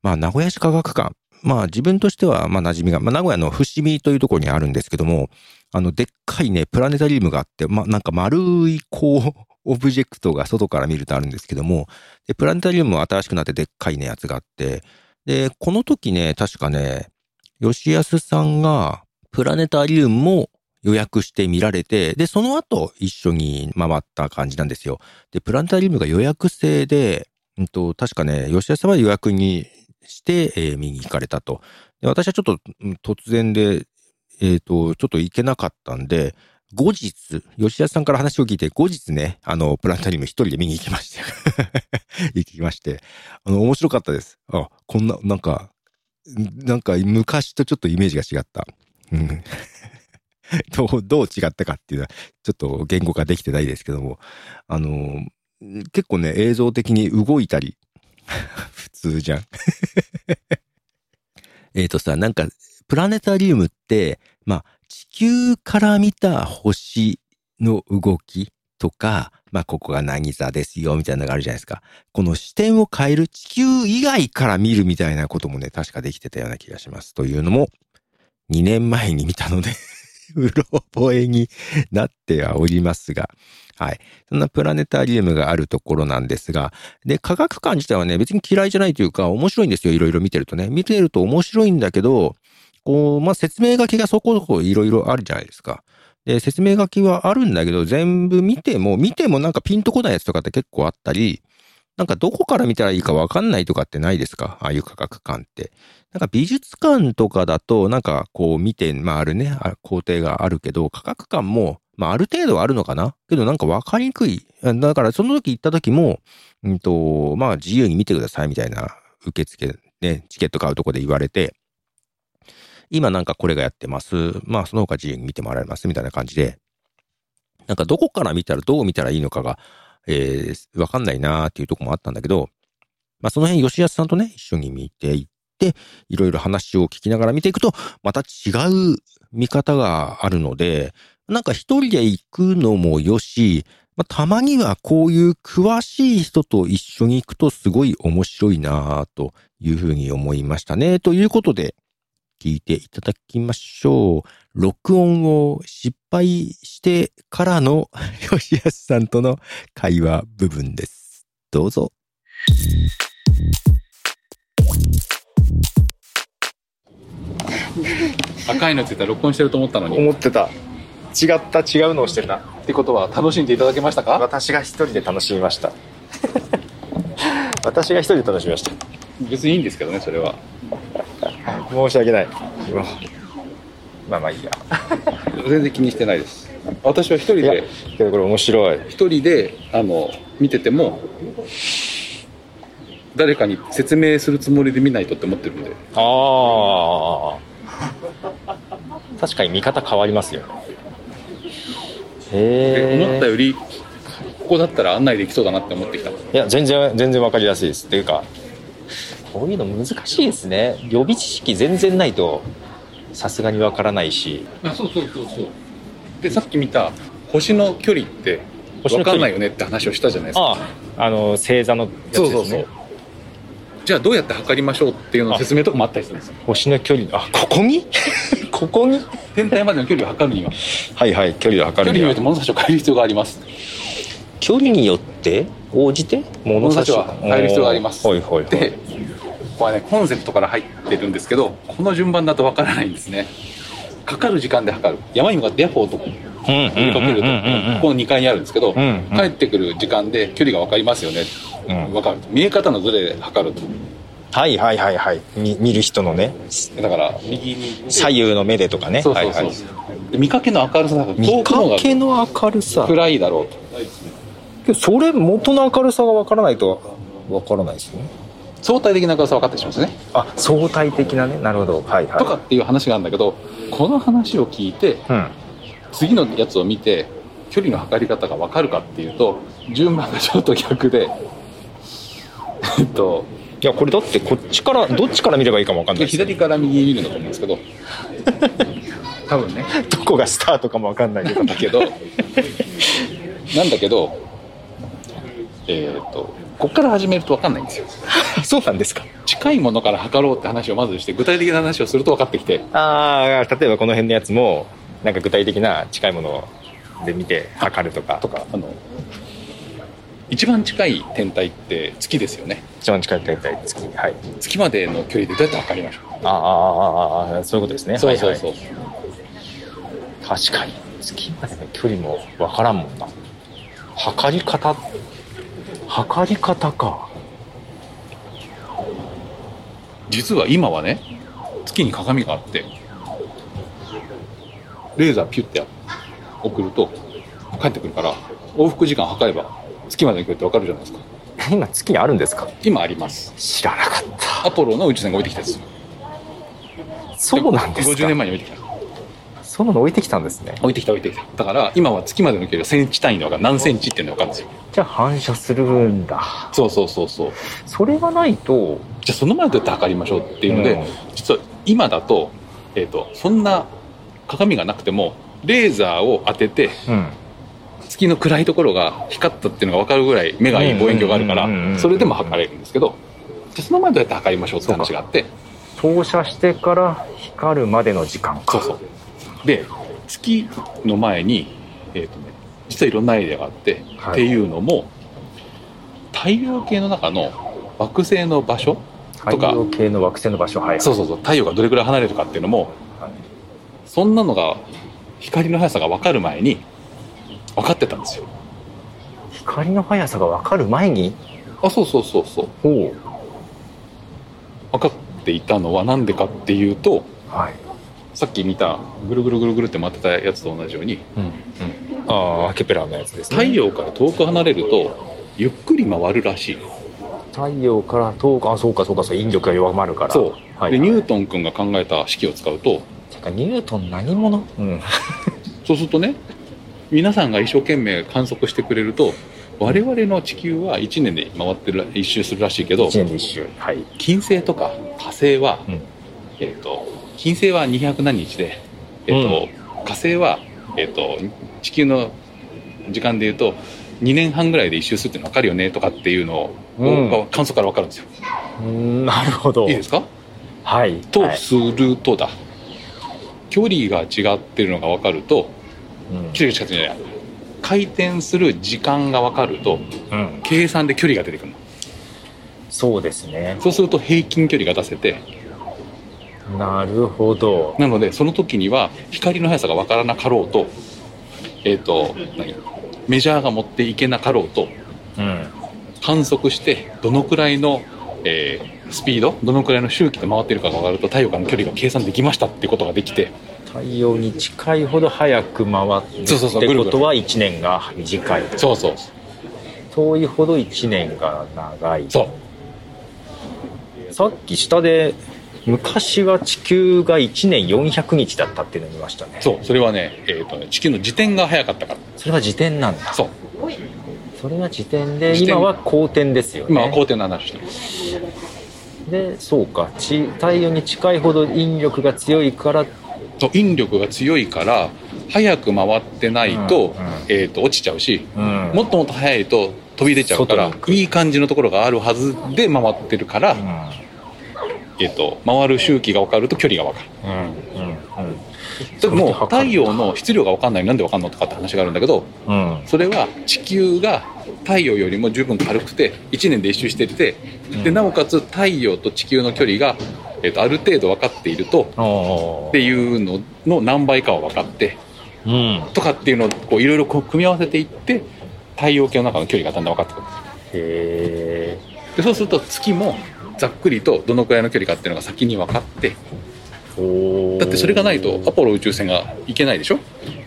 まあ、名古屋市科学館、まあ、自分としては、まあ、馴染みが、まあ、名古屋の伏見というところにあるんですけども、あの、でっかいね、プラネタリウムがあって、まあ、なんか丸い、こう、オブジェクトが外から見るとあるんですけども、でプラネタリウムも新しくなってでっかいねやつがあって、でこの時ね確かね吉安さんがプラネタリウムも予約して見られて、で、その後一緒に回った感じなんですよ。で、プラネタリウムが予約制で、うんと、確かね、吉安さんは予約にして、えー、見に行かれたと。で、私はちょっと突然で、えっと、ちょっと行けなかったんで、後日、吉安さんから話を聞いて、後日ね、あの、プラネタリウム一人で見に行きまして。行きまして。あの、面白かったです。あ、こんな、なんか、なんか昔とちょっとイメージが違った。うん。どう、どう違ったかっていうのは、ちょっと言語化できてないですけども、あの、結構ね、映像的に動いたり、普通じゃん。えっとさ、なんか、プラネタリウムって、まあ、地球から見た星の動きとか、まあ、ここが何座ですよ、みたいなのがあるじゃないですか。この視点を変える、地球以外から見るみたいなこともね、確かできてたような気がします。というのも、にねんまえに見たので、うろ覚えになってはおりますが、はい。そんなプラネタリウムがあるところなんですが、で、科学館自体はね、別に嫌いじゃないというか、面白いんですよ、いろいろ見てるとね。見てると面白いんだけど、こう、まあ、説明書きがそこそこいろいろあるじゃないですか。で、説明書きはあるんだけど、全部見ても、見てもなんかピンとこないやつとかって結構あったり、なんかどこから見たらいいかわかんないとかってないですか？ああいう科学館って。なんか美術館とかだと、なんかこう見て回、まあ、るね、工程があるけど、科学館も、まあ、ある程度はあるのかな？けどなんかわかりにくい。だからその時行った時も、うんと、まあ、自由に見てくださいみたいな受付、ね、チケット買うとこで言われて、今なんかこれがやってます。まあその他自由に見てもらえますみたいな感じで、なんかどこから見たらどう見たらいいのかが、えー、わかんないなーっていうとこもあったんだけど、まあその辺吉安さんとね、一緒に見ていって、いろいろ話を聞きながら見ていくと、また違う見方があるので、なんか一人で行くのもよし、まあ、たまにはこういう詳しい人と一緒に行くとすごい面白いなーというふうに思いましたね。ということで、聞いていただきましょう。録音を失敗してからの吉安さんとの会話部分です。どうぞ。赤いのついたら録音してると思ったのに。思ってた。違った違うのをしてるな。ってことは楽しんでいただけましたか？私が一人で楽しみました。私が一人で楽しみました。別にいいんですけどね、それは。申し訳ない。まあまあいいや。全然気にしてないです。私は一人で。けどこれ面白い。一人であの見てても誰かに説明するつもりで見ないとって思ってるんで。ああ。確かに見方変わりますよ。へえ。思ったよりここだったら案内できそうだなって思ってきた。いや全然全然わかりやすいです。っていうか。こういうの難しいですね。予備知識全然ないとさすがにわからないし。あ、そうそうそうそう。でさっき見た星の距離ってわかんないよねって話をしたじゃないですか。ああ、あの星座のやつですね。そうそうそう。じゃあどうやって測りましょうっていうのの説明とかもあったりするんですよ。星の距離、あ、ここにここに天体までの距離を測るにははいはい、距離を測るには距離によって物差しを変える必要があります。距離によって応じて物差しを変える必要があります。ほいほいほい。でここはね、コンセプトから入ってるんですけど、この順番だとわからないんですね。かかる時間で測る。山芋がデフォーと追いかけると、ここのにかいにあるんですけど、うんうん、帰ってくる時間で距離がわかりますよね。うん、わかると。見え方のズレで測ると。はいはいはいはい。見る人のね。だから右に左右の目でとかね。そうそうそう。はいはい、で見かけの明るさだから遠くの方が見かけの明るさ暗いだろうと。それ元の明るさがわからないとわからないですね。相対的な明るさ分かってしまうんですね。あ、相対的なね、なるほど、はいはい。とかっていう話があるんだけど、この話を聞いて、うん、次のやつを見て距離の測り方が分かるかっていうと順番がちょっと逆で、えっといやこれだってこっちからどっちから見ればいいかも分かんないです、ね。左から右に見るんだと思うんですけど、多分ね、どこがスタートかも分かんないんだけど、なんだけど、えー、っと。ここから始めると分かんないんですよ。そうなんですか。近いものから測ろうって話をまずして具体的な話をすると分かってきて、ああ例えばこの辺のやつもなんか具体的な近いもので見て測るとかとか、あの一番近い天体って月ですよね。一番近い天体って月、はい、月までの距離でどうやって測りましょう。ああ、そういうことですね。そうそうそう、はいはい、確かに月までの距離もわからんもんな。測り方測り方か。実は今はね、月に鏡があってレーザーピュッて送ると帰ってくるから、往復時間測れば月までの距離って分かるじゃないですか。今月にあるんですか。今あります。知らなかった。アポロの宇宙船が置いてきたんですよ。そうなんですか。ごじゅうねんまえに置いてきた。そんなの置いてきたんですね。置いてきた置いてきた。だから今は月までの距離がセンチ単位の何センチっていうのが分かるんですよ。じゃあ反射するんだ。そうそうそうそう。それがないと、じゃあその前で測りましょうっていうので、うん、実は今だと、えーと、そんな鏡がなくてもレーザーを当てて、うん、月の暗いところが光ったっていうのが分かるぐらい目がいい望遠鏡があるから、それでも測れるんですけど、じゃあその前でどうやって測りましょうって話があって、投射してから光るまでの時間か。そうそう。で、月の前に、えーとね、実はいろんなアイデアがあって、はい、っていうのも太陽系の中の惑星の場所とか、太陽系の惑星の場所、はい、そうそうそう、太陽がどれくらい離れるかっていうのも、はい、そんなのが光の速さが分かる前に分かってたんですよ。光の速さが分かる前に？あ、そうそうそうそう。ほう。分かっていたのはなんでかっていうと、はい、さっき見たぐるぐるぐるぐるって回ってたやつと同じように、うんうん、あ、アケペラのやつですね。太陽から遠く離れるとゆっくり回るらしい。太陽から遠く、あ、そうかそうか、そう、引力が弱まるから。そう。はいはい、でニュートン君が考えた式を使うと。てかニュートン何者？うん。そうするとね、皆さんが一生懸命観測してくれると、我々の地球はいちねんで回ってる、一周するらしいけど。いちねんで一周。はい。金星とか火星は、うん、えっと金星はにひゃくなんにちで、えっと、うん、火星はえっと地球の時間でいうとにねんはんぐらいで一周するって分かるよねとかっていうのを、うん、観測から分かるんですよ。なるほど。いいですか。はい。とするとだ、距離が違ってるのが分かると、うん、距離が違ってるじゃない、回転する時間が分かると、うん、計算で距離が出てくるの。そうですね。そうすると平均距離が出せて。なるほど。なのでその時には光の速さが分からなかろうと、えっと何、メジャーが持っていけなかろうと、うん、観測してどのくらいの、えー、スピード、どのくらいの周期で回っているかが分かると、太陽からの距離が計算できましたってことができて、太陽に近いほど早く回っているってことはいちねんが短い。そうそう、遠いほどいちねんが長い。そう、さっき下で昔は地球がいちねんよんひゃくにちだったっていうのを見ましたね。そう、それはね、えーとね、地球の自転が早かったから。それは自転なんだ。そう。それは自転で、今は公転ですよね。今は公転の話してます。で、そうか、ち、太陽に近いほど引力が強いから。と、引力が強いから、早く回ってないと、うんうん、えーと、落ちちゃうし、うん、もっともっと早いと飛び出ちゃうから、いい感じのところがあるはずで回ってるから、うん、えー、と回る周期が分かると距離が分かる、うんうんうん、でも太陽の質量が分かんない、なんで分かんのとかって話があるんだけど、うん、それは地球が太陽よりも十分軽くていちねんで一周してて、うん、でなおかつ太陽と地球の距離が、えー、とある程度分かっているとっていうのの何倍かは分かって、うん、とかっていうのをいろいろ組み合わせていって、太陽系の中の距離がだんだん分かってくる。へー。でそうすると月もざっくりとどのくらいの距離かっていうのが先に分かって、お、だってそれがないとアポロ宇宙船が行けないでしょ。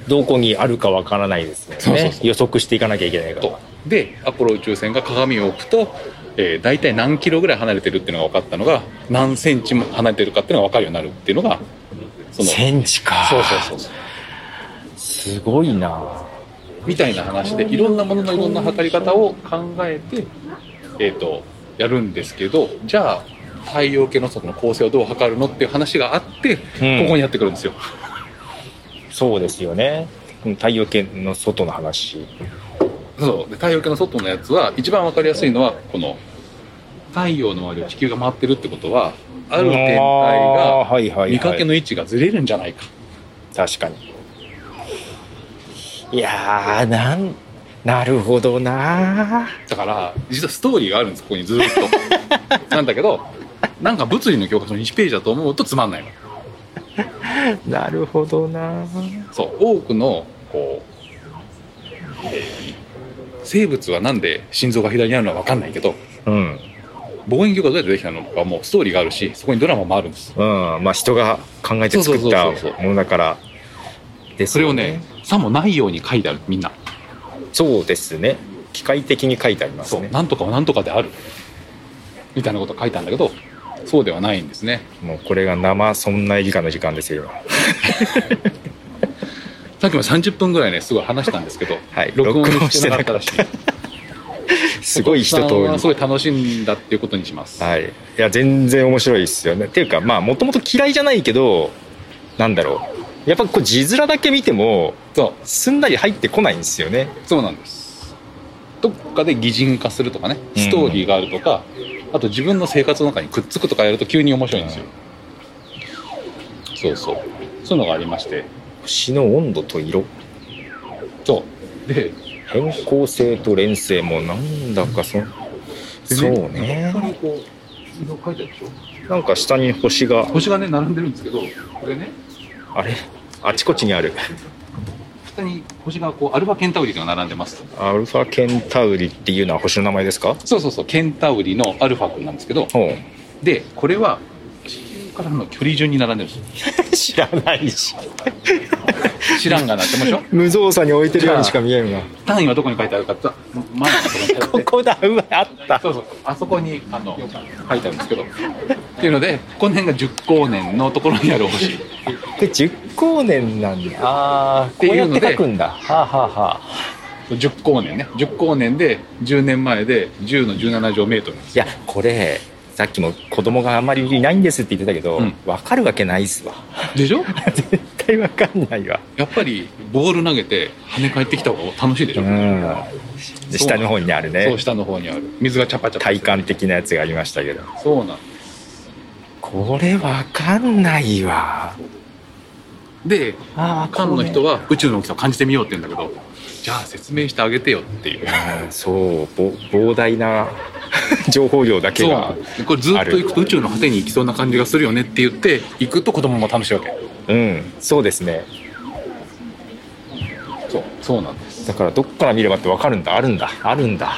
どこにあるか分からないですね。そうそうそう、予測していかなきゃいけないから。でアポロ宇宙船が鏡を置くと、えー、大体何キロぐらい離れてるっていうのが分かったのが、何センチも離れてるかっていうのが分かるようになるっていうのがそのセンチか。そうそうそうそう、すごいなみたいな話で、いろんなもののいろんな測り方を考えて、えっとやるんですけど、じゃあ太陽系の外の構成をどう測るのっていう話があって、うん、ここにやってくるんですよ。そうですよね。太陽系の外の話。そうで、太陽系の外のやつは一番分かりやすいのは、この太陽の周りを地球が回ってるってことは、ある天体が見かけの位置がずれるんじゃないか。はいはいはい、確かに。いやー、なんなるほどな。だから実はストーリーがあるんです、ここにずっとなんだけど、なんか物理の教科書のいちページだと思うとつまんないのなるほどな。そう、多くのこう、えー、生物はなんで心臓が左にあるのは分かんないけど、うん、望遠鏡がどうやってできたのかもうストーリーがあるし、そこにドラマもあるんです、うん、まあ人が考えて作ったものだからですね。それをね、さもないように書いてある、みんな。そうですね、機械的に書いてありますね。そう、なんとかはなんとかであるみたいなこと書いてあるんだけど、そうではないんですね。もうこれが生そんな理科の時間ですよさっきもさんじゅっぷんぐらいね、すごい話したんですけど、はい、録音してなかったらしいすごい人通りすごい楽しんだっていうことにします、はい、いや全然面白いですよね。っていうかまあもともと嫌いじゃないけど、なんだろう、やっぱこう字面だけ見てもそうすんなり入ってこないんですよね。そうなんです。どっかで擬人化するとかね、ストーリーがあるとか、うん、あと自分の生活の中にくっつくとかやると急に面白いんですよ、うん、そうそう、そういうのがありまして、星の温度と色とで変光性と連星もなんだかそ、ね、そうね、なんか下に星が星がね並んでるんですけど、これね、あれあちこちにある下に星がこうアルファケンタウリが並んでます。アルファケンタウリっていうのは星の名前ですか？そうそうそう、ケンタウリのアルファ君なんですけど、でこれはからの距離順に並んでるんです知らないし知らんがなってましょ無造作に置いてるようにしか見えんが。単位はどこに書いてあるかって前のところに書いてあってここだ、うわあった、そうそう、あそこにあの書いてあるんですけどっていうので、この辺がじゅっこうねんのところにある星でじゅっこうねんなんだ。あー、こうやって書くんだ。はあはあはあ、じゅっこうねんね、じゅっこうねんでじゅうねんまえでじゅうのじゅうななじょうメートルです。いやこれさっきも子供があんまりいないんですって言ってたけど、うん、分かるわけないっすわ。でしょ絶対分かんないわ。やっぱりボール投げて跳ね返ってきた方が楽しいでしょ。うん、下の方にあるね。そう、下の方にある水がチャパチャパ、体感的なやつがありましたけど、そうなんです、これ分かんないわ。で、あー、館の人は宇宙の大きさを感じてみようって言うんだけど、じゃあ説明してあげてよっていう、うん、そう膨大な情報量だけがこれずっと行くと宇宙の果てに行きそうな感じがするよねって言って行くと子供も楽しいわけ。うん、そうですね。そうそうなんです。だからどっから見ればって分かるんだ、あるんだ、あるんだ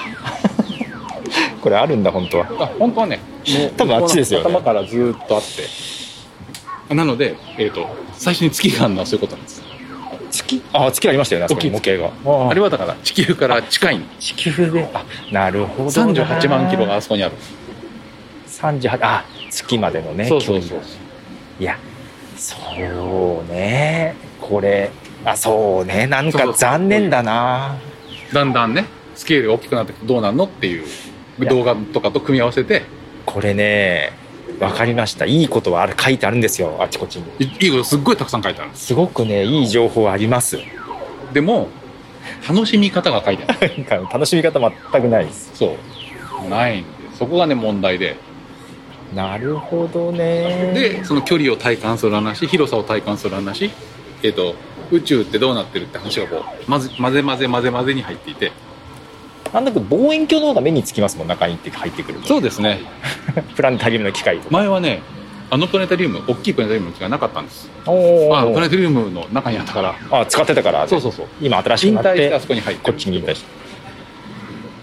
これあるんだ本当は。あ、本当はね、多分あっちですよね、頭からずっとあって。なので、えーと、最初に月があるのはそういうことなんです。月、あ、月ありましたよね、あそこに模型が。あれはだから地球から近いの。地球で、あ、なるほど。さんじゅうはちまんキロがあそこにある。さんじゅうはち、あ、月までのね。そうそうそう。いや、そうね。これ、あ、そうね。なんか残念だな。だんだんね、スケールが大きくなってどうなんのっていう動画とかと組み合わせて。これね、わかりました。いいことはある、書いてあるんですよ、あちこちに。いいことすっごいたくさん書いてある。すごくね、いい情報あります。でも楽しみ方が書いてある。楽しみ方全くないです。そう、ないんで、そこがね問題で。なるほどね。で、その距離を体感する話、広さを体感する話、えっと宇宙ってどうなってるって話がこう混ぜ混ぜ混ぜ混ぜ混ぜに入っていて。なんだか望遠鏡の方が目につきますもん、中に入ってくる。そうですねプラネタリウムの機械とか。前はね、あのプラネタリウム、大きいプラネタリウムの機械なかったんです。おーおーおー、あ、プラネタリウムの中にあったから、あ、使ってたから。そうそうそう、今新しくなって引退してあそこに入って、こっちに引退して。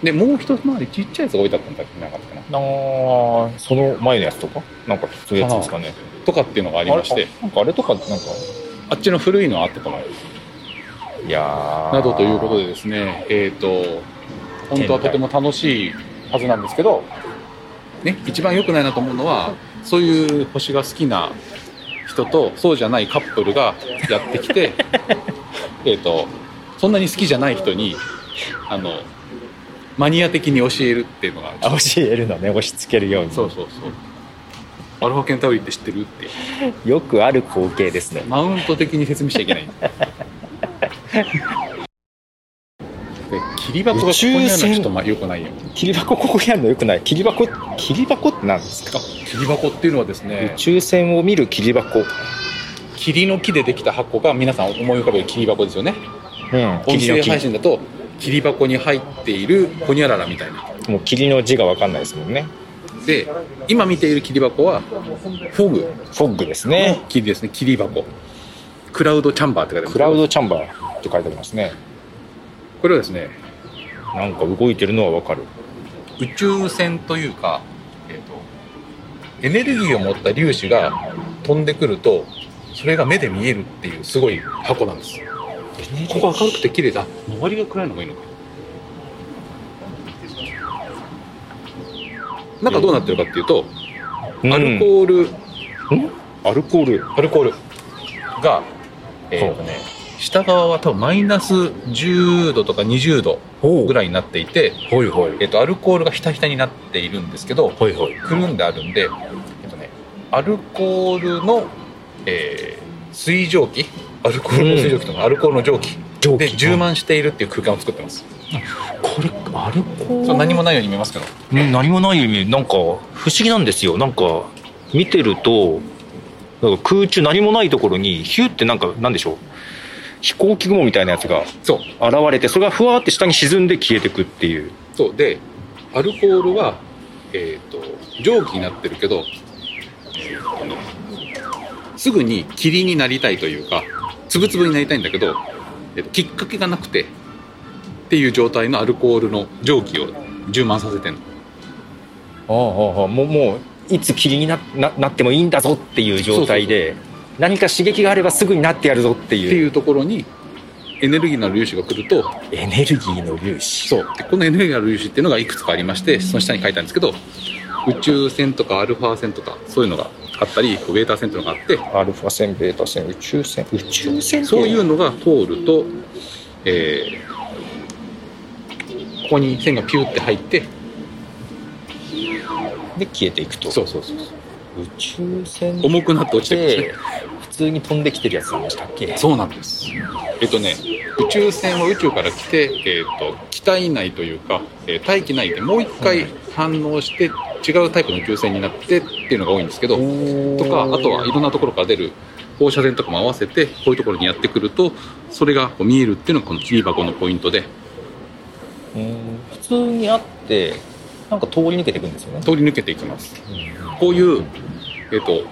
で、もう一回りちっちゃいやつが置いてあったんだっけ、なかったかな。あ、その前のやつとか、なんかそういうやつですかね、とかっていうのがありまして、あ れ, あ あ, あれとか、なんかあっちの古いのはあったと思います。いやなどということでですね、えっ、ー、と本当はとても楽しいはずなんですけど、ね、一番良くないなと思うのは、そういう星が好きな人とそうじゃないカップルがやってきてえとそんなに好きじゃない人にあのマニア的に教えるっていうのが。教えるのね、押し付けるように。そうそうそう、アルファケンタウリって知ってるってよくある光景ですね。マウント的に説明しちゃいけない切り箱がここにあるのちょっと良くないよ。切り箱ここにあるの良くない。切り箱、切り箱って何ですか？切り箱っていうのはですね、宇宙船を見る切り箱。霧の木でできた箱が皆さん思い浮かべる切り箱ですよね。うん。音声配信だと霧箱に入っているホニャララみたいな、もう霧の字が分かんないですもんね。で、今見ている霧箱はフォグ、フォグですね、霧ですね、霧箱、クラウドチャンバーって書いてあります。クラウドチャンバーって書いてありますね。これはですね、なんか動いてるのは分かる、宇宙船というか、えーと、エネルギーを持った粒子が飛んでくるとそれが目で見えるっていうすごい箱なんです。ここ明るくて綺麗だ。周りが暗いのがいいのかな。中どうなってるかっていうと、うん、アルコール、うん、アルコールアルコールが、えーとね、下側は多分マイナスじゅうどとかにじゅうどぐらいになっていて、ほいほい、えーと、アルコールがひたひたになっているんですけど、ほいほい、くるんであるんで、えーとね、アルコールの、えー、水蒸気、アルコールの水蒸気とかアルコールの蒸気で充満しているっていう空間を作ってます、うん、これアルコール何もないように見えますけど、ね、何もないように見える。なんか不思議なんですよ。なんか見てるとなんか空中何もないところにヒュってなんかなんでしょう、飛行機雲みたいなやつが現れて、 そ, それがふわって下に沈んで消えてくっていう。そうで、アルコールは、えー、と蒸気になってるけど、すぐに霧になりたいというかつぶつぶになりたいんだけど、えっと、きっかけがなくてっていう状態のアルコールの蒸気を充満させてんの。ああああ、もう、もういつ霧に な, な, なってもいいんだぞっていう状態で、そうそうそう、何か刺激があればすぐになってやるぞっていうっていうところにエネルギーのある粒子が来ると、エネルギーの粒子、そうで、このエネルギーのある粒子っていうのがいくつかありまして、その下に書いたんですけど、宇宙船とかアルファ船とかそういうのがあったり、ベータ線というのがあって、アルファ線、ベータ線、宇宙線、宇宙線、そういうのが通ると、えー、ここに線がピューって入ってで消えていくと。そうそうそう、宇宙線重くなって落ちていくんですね。普通に飛んできてるやつでしたっけ。そうなんです。えっとね、宇宙船は宇宙から来て、えー、と機体内というか、えー、大気内でもう一回反応して、うん、違うタイプの宇宙船になってっていうのが多いんですけど、とかあとはいろんなところから出る放射線とかも合わせてこういうところにやってくるとそれがこう見えるっていうのがこの霧箱のポイントで、うん、普通にあってなんか通り抜けていくんですよね。通り抜けていきます。こういう、えー、と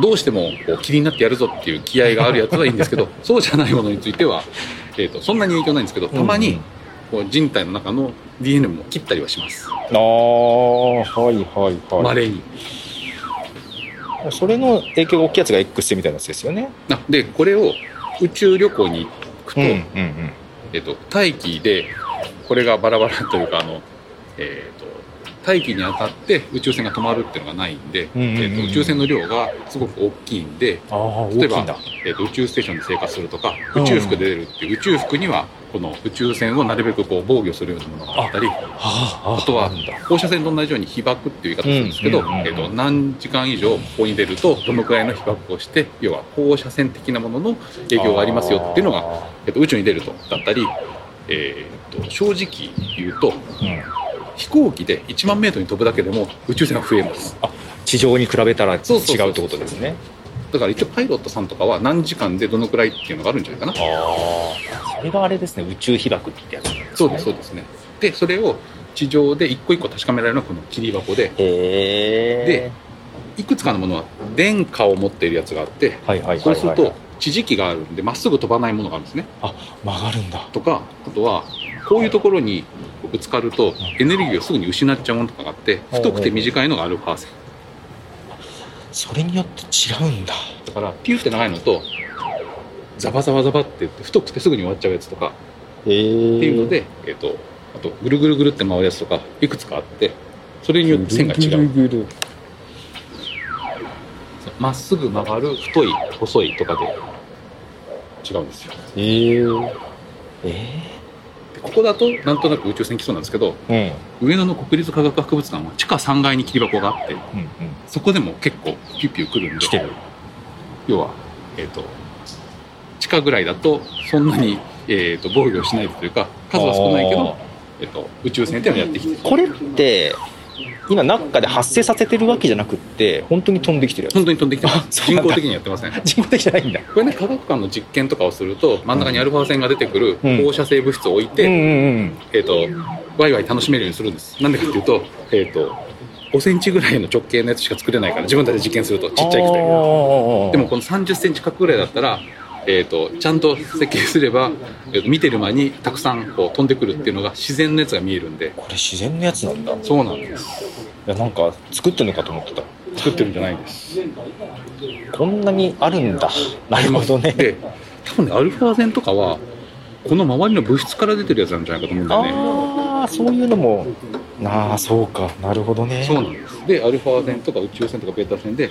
どうしてもこう霧になってやるぞっていう気合があるやつはいいんですけどそうじゃないものについては、えー、とそんなに影響ないんですけど、たまに人体の中の ディーエヌエー も切ったりはします。ああ、はいはいはい。稀に。それの影響が大きいやつが X 線みたいなやつですよね。で、これを宇宙旅行に行くと、うんうんうん、えっと、大気でこれがバラバラというか、あの、えっと、大気に当たって宇宙船が止まるっていうのがないんで、うんうんうん、えっと、宇宙船の量がすごく大きいんで、あ、例えば、えっと、宇宙ステーションで生活するとか、宇宙服で出るっていう、うん、宇宙服にはこの宇宙船をなるべくこう防御するようなものがあったり、 あ, あ, あ, あとは放射線と同じように被爆っていう言い方するんですけど、うんうんうんうん、えっと、何時間以上ここに出るとどのくらいの被爆をして、要は放射線的なものの影響がありますよっていうのが、えっと、宇宙に出るとだったり、えー、と正直言うと、うん、飛行機でいちまんメートルに飛ぶだけでも宇宙船は増えます。あ、地上に比べたら違うってことですね。だから一応パイロットさんとかは何時間でどのくらいっていうのがあるんじゃないかな。あ、それがあれですね、宇宙被爆ってやつですね。そうですそうですね。で、それを地上で一個一個確かめられるのがこの霧箱で、へー、でいくつかのものは電荷を持っているやつがあって、はいはいはいはい、そうすると地磁気があるんでまっすぐ飛ばないものがあるんですね。あ、曲がるんだ。とか、あとはこういうところにぶつかるとエネルギーをすぐに失っちゃうものとかがあって、太くて短いのがアルファ線。それによって違うんだ。だからピューって長いのとザバザバザバって太くてすぐに終わっちゃうやつとか、へー、っていうので、えー、とあとぐるぐるぐるって回るやつとかいくつかあって、それによって線が違う。ぐるぐる、まっすぐ曲がる、太い、細いとかで違うんですよ。へー、えー、でここだとなんとなく宇宙船来そうなんですけど、うん、上野の国立科学博物館は地下さんがいに霧箱があって、うんうん、そこでも結構ピュピュ来るんで、来てる、要は、えー、と地下ぐらいだとそんなに、えー、と防御しないというか数は少ないけど、えー、と宇宙船っていうのをやってきて、これって今中で発生させてるわけじゃなくって本当に飛んできてるやつ。本当に飛んできてます。人工的にやってません。人工的じゃないんだこれね。科学館の実験とかをすると真ん中にアルファ線が出てくる放射性物質を置いて、うんうんえー、とワイワイ楽しめるようにするんです。なんでかっていうと、えーとごセンチぐらいの直径のやつしか作れないから自分たちで実験するとちっちゃいくて、でもこのさんじゅっセンチ角ぐらいだったらえー、とちゃんと設計すれば、えー、と見てる間にたくさんこう飛んでくるっていうのが自然のやつが見えるんで。これ自然のやつなんだ。そうなんです。いやなんか作ってるのかと思ってた。作ってるんじゃないです。こんなにあるんだ。なるほどね。で多分ねアルファ線とかはこの周りの物質から出てるやつなんじゃないかと思うんだよね。ああそういうのも。ああそうかなるほどね。そうなんです。でアルファ線とか宇宙線とかベータ線で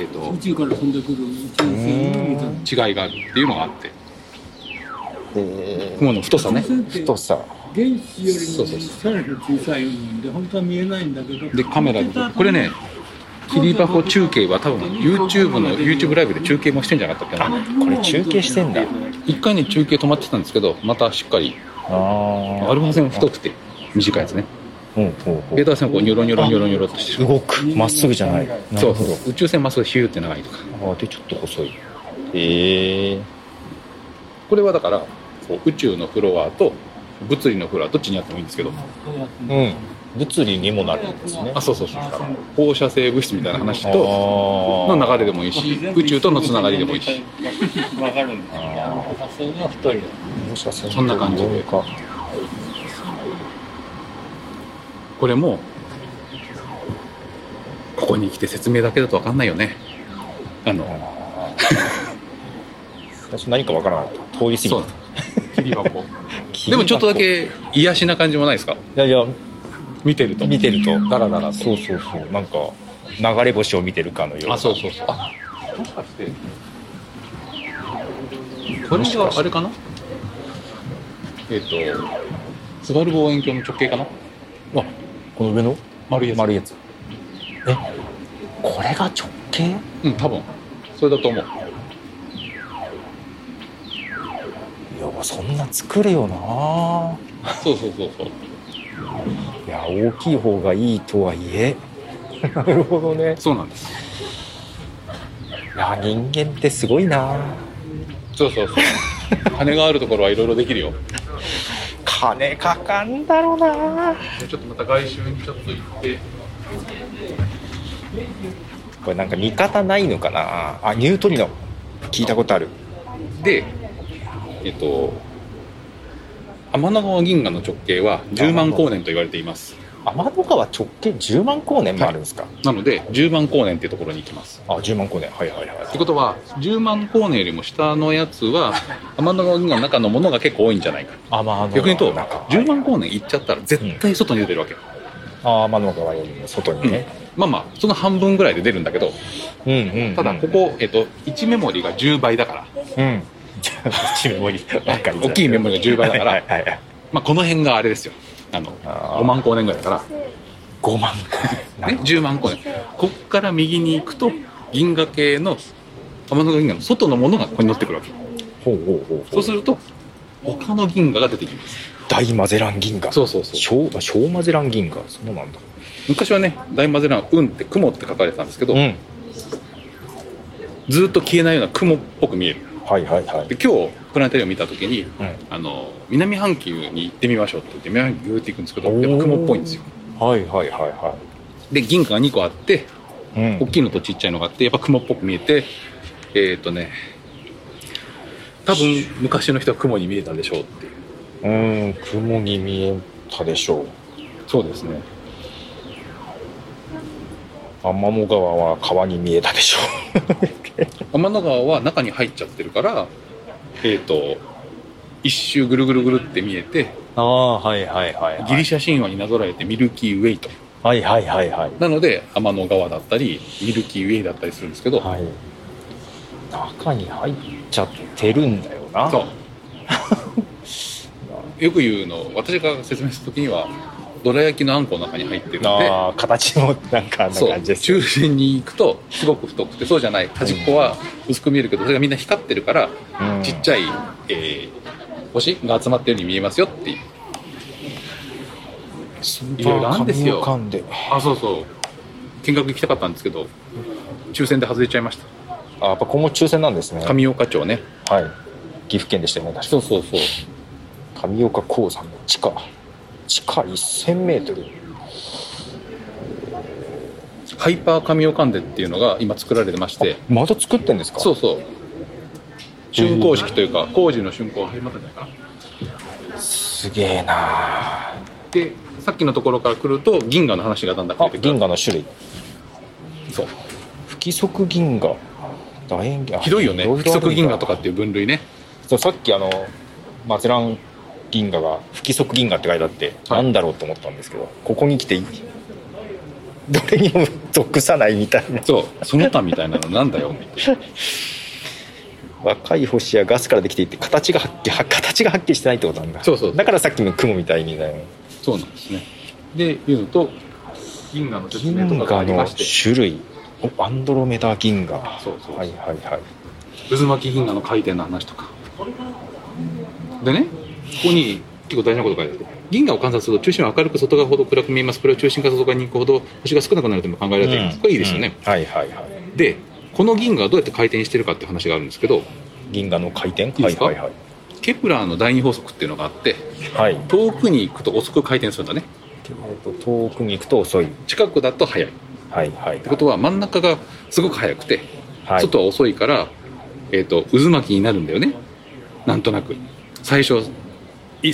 えー、と宇宙から飛んでくる宇宙線違いがあるっていうのがあって、えー、雲の太さね。太さ原子よりもさらに小さいんで本当は見えないんだけど。でカメラでこれねキリバコ中継は多分 YouTube の YouTube ライブで中継もしてんじゃなかったかな。これ中継してんだ。一回ね中継止まってたんですけどまたしっかり。あアルファ線太くて短いですね。ほうほうほうベータ線はこうニョロニョロニョロニョロとして動くまっすぐじゃない。そうそうそう宇宙船まっすぐヒューって長いとか。あでちょっと細い。へえー、これはだからこう宇宙のフロアと物理のフロアどっちにあってもいいんですけど、うん、物理にもなるんですね。あそうそうそう放射性物質みたいな話との流れでもいいし宇宙とのつながりでもいいし分かるんだよ。放射線は太いよ。放射線そんな感じでこれもここに来て説明だけだと分かんないよね。あの私何か分からなかった。通り過ぎた。キリバコでもちょっとだけ癒しな感じもないですか。いやいや見てると見てるとダラダラとそうそうそうなんか流れ星を見てるかのような。あそうそうそうあもしかしてこれはあれかなえっ、ー、と津軽望遠鏡の直径かな。あこの上の丸いやつ、丸いやつえこれが直径。うん多分それだと思う。いやそんな作れよな。そうそうそうそういや大きい方がいいとはいえなるほどね。そうなんです。いや人間ってすごいな。そうそうそう金があるところはいろいろできるよ。金かかんだろうな。ちょっとまた外周にちょっと行ってこれなんか見方ないのかなあ。ニュートリノ聞いたことある。でえっと天の川銀河の直径はじゅうまんこうねんと言われています。天の川直径じゅうまんこうねんもあるんですか、はい、なのでじゅうまんこうねんっていうところに行きます。あじゅうまんこうねんはいはいはい。ってことはじゅうまんこうねんよりも下のやつは天の川銀河の中のものが結構多いんじゃないか。あ、まあ、逆に言うとじゅうまんこうねん行っちゃったら絶対外に出てるわけ、うん、あ天の川よりも外にね、うん、まあまあその半分ぐらいで出るんだけど、うんうんうんうん、ただここ、えっと、いちメモリがじゅうばいだから、うん、いちメモリ大きいメモリがじゅうばいだからはいはい、はいまあ、この辺があれですよあのあごまんこうねんぐらいだからごまんこうねん、ね、じゅうまんこうねんこっから右に行くと銀河系の天の川銀河の外のものがここに乗ってくるわけ。ほうほうほうほうそうすると他の銀河が出てきます。大マゼラン銀河。そうそうそう小、小マゼラン銀河。そうなんだ。昔はね大マゼラン雲って雲って書かれてたんですけど、うん、ずっと消えないような雲っぽく見える。はいはいはい、で今日プラネタリウム見た時に、うん、あの南半球に行ってみましょうって言って南半球に行っていくんですけどやっぱ雲っぽいんですよ。はいはいはいはい。で銀河がにこあって、うん、大きいのとちっちゃいのがあってやっぱ雲っぽく見えてえっ、ー、とね多分昔の人は雲に見えたでしょうっていう。うーん雲に見えたでしょう。そうですね。天の川は川に見えたでしょう天の川は中に入っちゃってるから、えー、と一周ぐるぐるぐるって見えてあ、はいはいはいはい、ギリシャ神話になぞらえてミルキーウェイと、はいはいはいはい、なので天の川だったりミルキーウェイだったりするんですけど、はい、中に入っちゃってるんだよな。そうよく言うの私が説明するときにはどら焼きのあんこの中に入ってるんであ形もなんかあんな感じです。中心に行くとすごく太くてそうじゃない端っこは薄く見えるけどそれがみんな光ってるから、うん、ちっちゃい、えー、星が集まってるように見えますよっていう。いろいろあるんですよ。あ、そうそう、見学行きたかったんですけど抽選で外れちゃいました。あ、やっぱ今後抽選なんですね。上岡町ね、はい、岐阜県でしたよね。確かにそうそうそう、上岡鉱山の地下地下せんメートル、ハイパー上岡んでっていうのが今作られてまして。まだ作ってんですか？そうそう、竣工式というか工事の竣工始まったんじゃないかな。すげえな。でさっきのところから来ると銀河の話がだんだん増えてくる。あ、銀河の種類、そう、不規則銀河、楕円銀河、ひどいよね、不規則銀河とかっていう分類ね。そう、さっきあのマゼラン銀河が不規則銀河って書いてあって、はい、なんだろうと思ったんですけど、ここに来てどれにも属さないみたいな。そう、その他みたいなのなんだよみたいな。若い星やガスからできていて形がはっきり形がはっきりしてないってことなんだ。そうそうそう、だからさっきの雲みたいにだよ。そうなんですね。でいうのと銀河の説明とかがありまして、銀河の種類、アンドロメダ銀河、そうそうそう、はいはいはい、渦巻き銀河の回転の話とかでね、ここに結構大事なことが書いてある。銀河を観察すると中心は明るく外側ほど暗く見えます。これを中心から外側に行くほど星が少なくなるとも考えられています、うん、これいいですよね、うん、はいはいはい。でこの銀河はどうやって回転してるかって話があるんですけど、銀河の回転、いいですか、はいはいはい、ケプラーの第二法則っていうのがあって、はい、遠くに行くと遅く回転するんだね。遠くに行くと遅い、近くだと速い、はいはいはい、ってことは真ん中がすごく速くて、はい、外は遅いから、えーと、渦巻きになるんだよね。なんとなく最初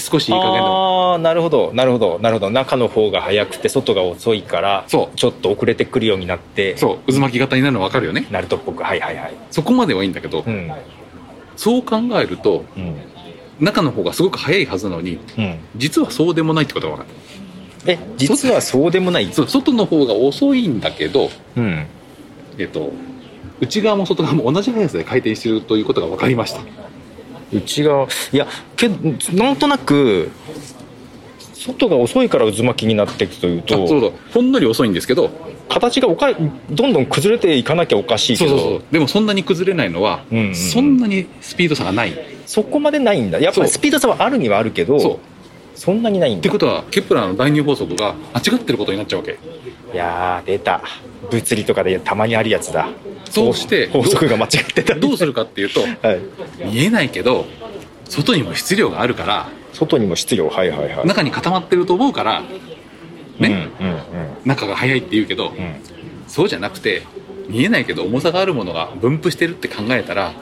少しいい加減だ。あ、なるほどなるほどなるほど、中の方が速くて外が遅いからちょっと遅れてくるようになって、そう、渦巻き型になるの分かるよね、ナルトっぽく、はいはいはい、そこまではいいんだけど、うん、そう考えると、うん、中の方がすごく速いはずなのに、うん、実はそうでもないってことが分かる。え、実はそうでもない。そう、外の方が遅いんだけど、うん、えっと内側も外側も同じ速さで回転してるということが分かりました。内側、いやけどなんとなく外が遅いから渦巻きになっていくというと、そうだ、ほんのり遅いんですけど形がおかどんどん崩れていかなきゃおかしいけど、そうそうそう、でもそんなに崩れないのは、うんうんうん、そんなにスピード差がない。そこまでないんだ。やっぱりスピード差はあるにはあるけど、 そう、そんなにないんだってことはケプラーの第二法則が間違ってることになっちゃうわけ。いやー、出た、物理とかでたまにあるやつだ。そうして法則が間違ってた。どうするかっていうと、はい、見えないけど外にも質量があるから、外にも質量、はいはいはい、中に固まってると思うからね、うんうんうん、中が速いって言うけど、うん、そうじゃなくて見えないけど重さがあるものが分布してるって考えたら、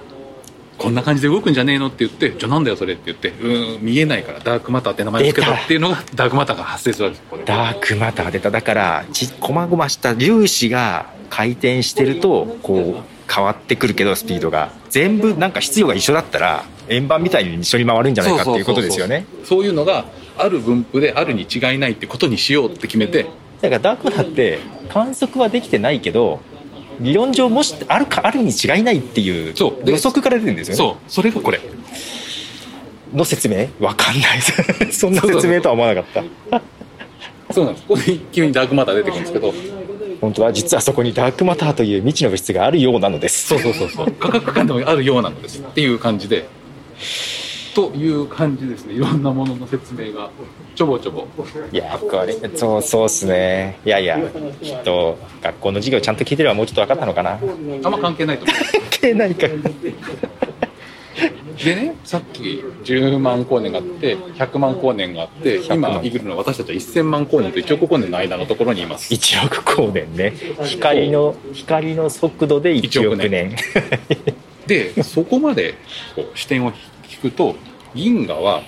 こんな感じで動くんじゃねえのって言って、じゃあなんだよそれって言って、うん、見えないからダークマターって名前つけたっていうのがダークマターが発生するわけです。これダークマター出た。だからこまごました粒子が回転してるとこう変わってくるけど、スピードが全部なんか質量が一緒だったら円盤みたいに一緒に回るんじゃないかっていうことですよね。そういうのがある分布であるに違いないってことにしようって決めて、だからダークマターって観測はできてないけど理論上もしあるかあるに違いないっていう予測から出てるんですよね。そう、それがこれの説明わかんないそんな説明とは思わなかったそうなんです。ここで急にダークマター出てくるんですけど、本当は実はそこにダークマターという未知の物質があるようなのです。そうそうそうそう、科学館でもあるようなのですっていう感じでという感じですね。いろんなものの説明がちょぼちょぼ。いや、これそうそうですね。いやいや、きっと学校の授業ちゃんと聞いてればもうちょっと分かったのかな。あんま関係ないと思う関係ないかでね、さっきじゅうまんこうねんがあってひゃくまんこうねんがあって、今イグルの私たちはせんまんこうねんといちおくこうねんの間のところにいます。いちおくこうねんね。光の光の速度でいちおくねんで、そこまでこう視点を聞くと、銀河は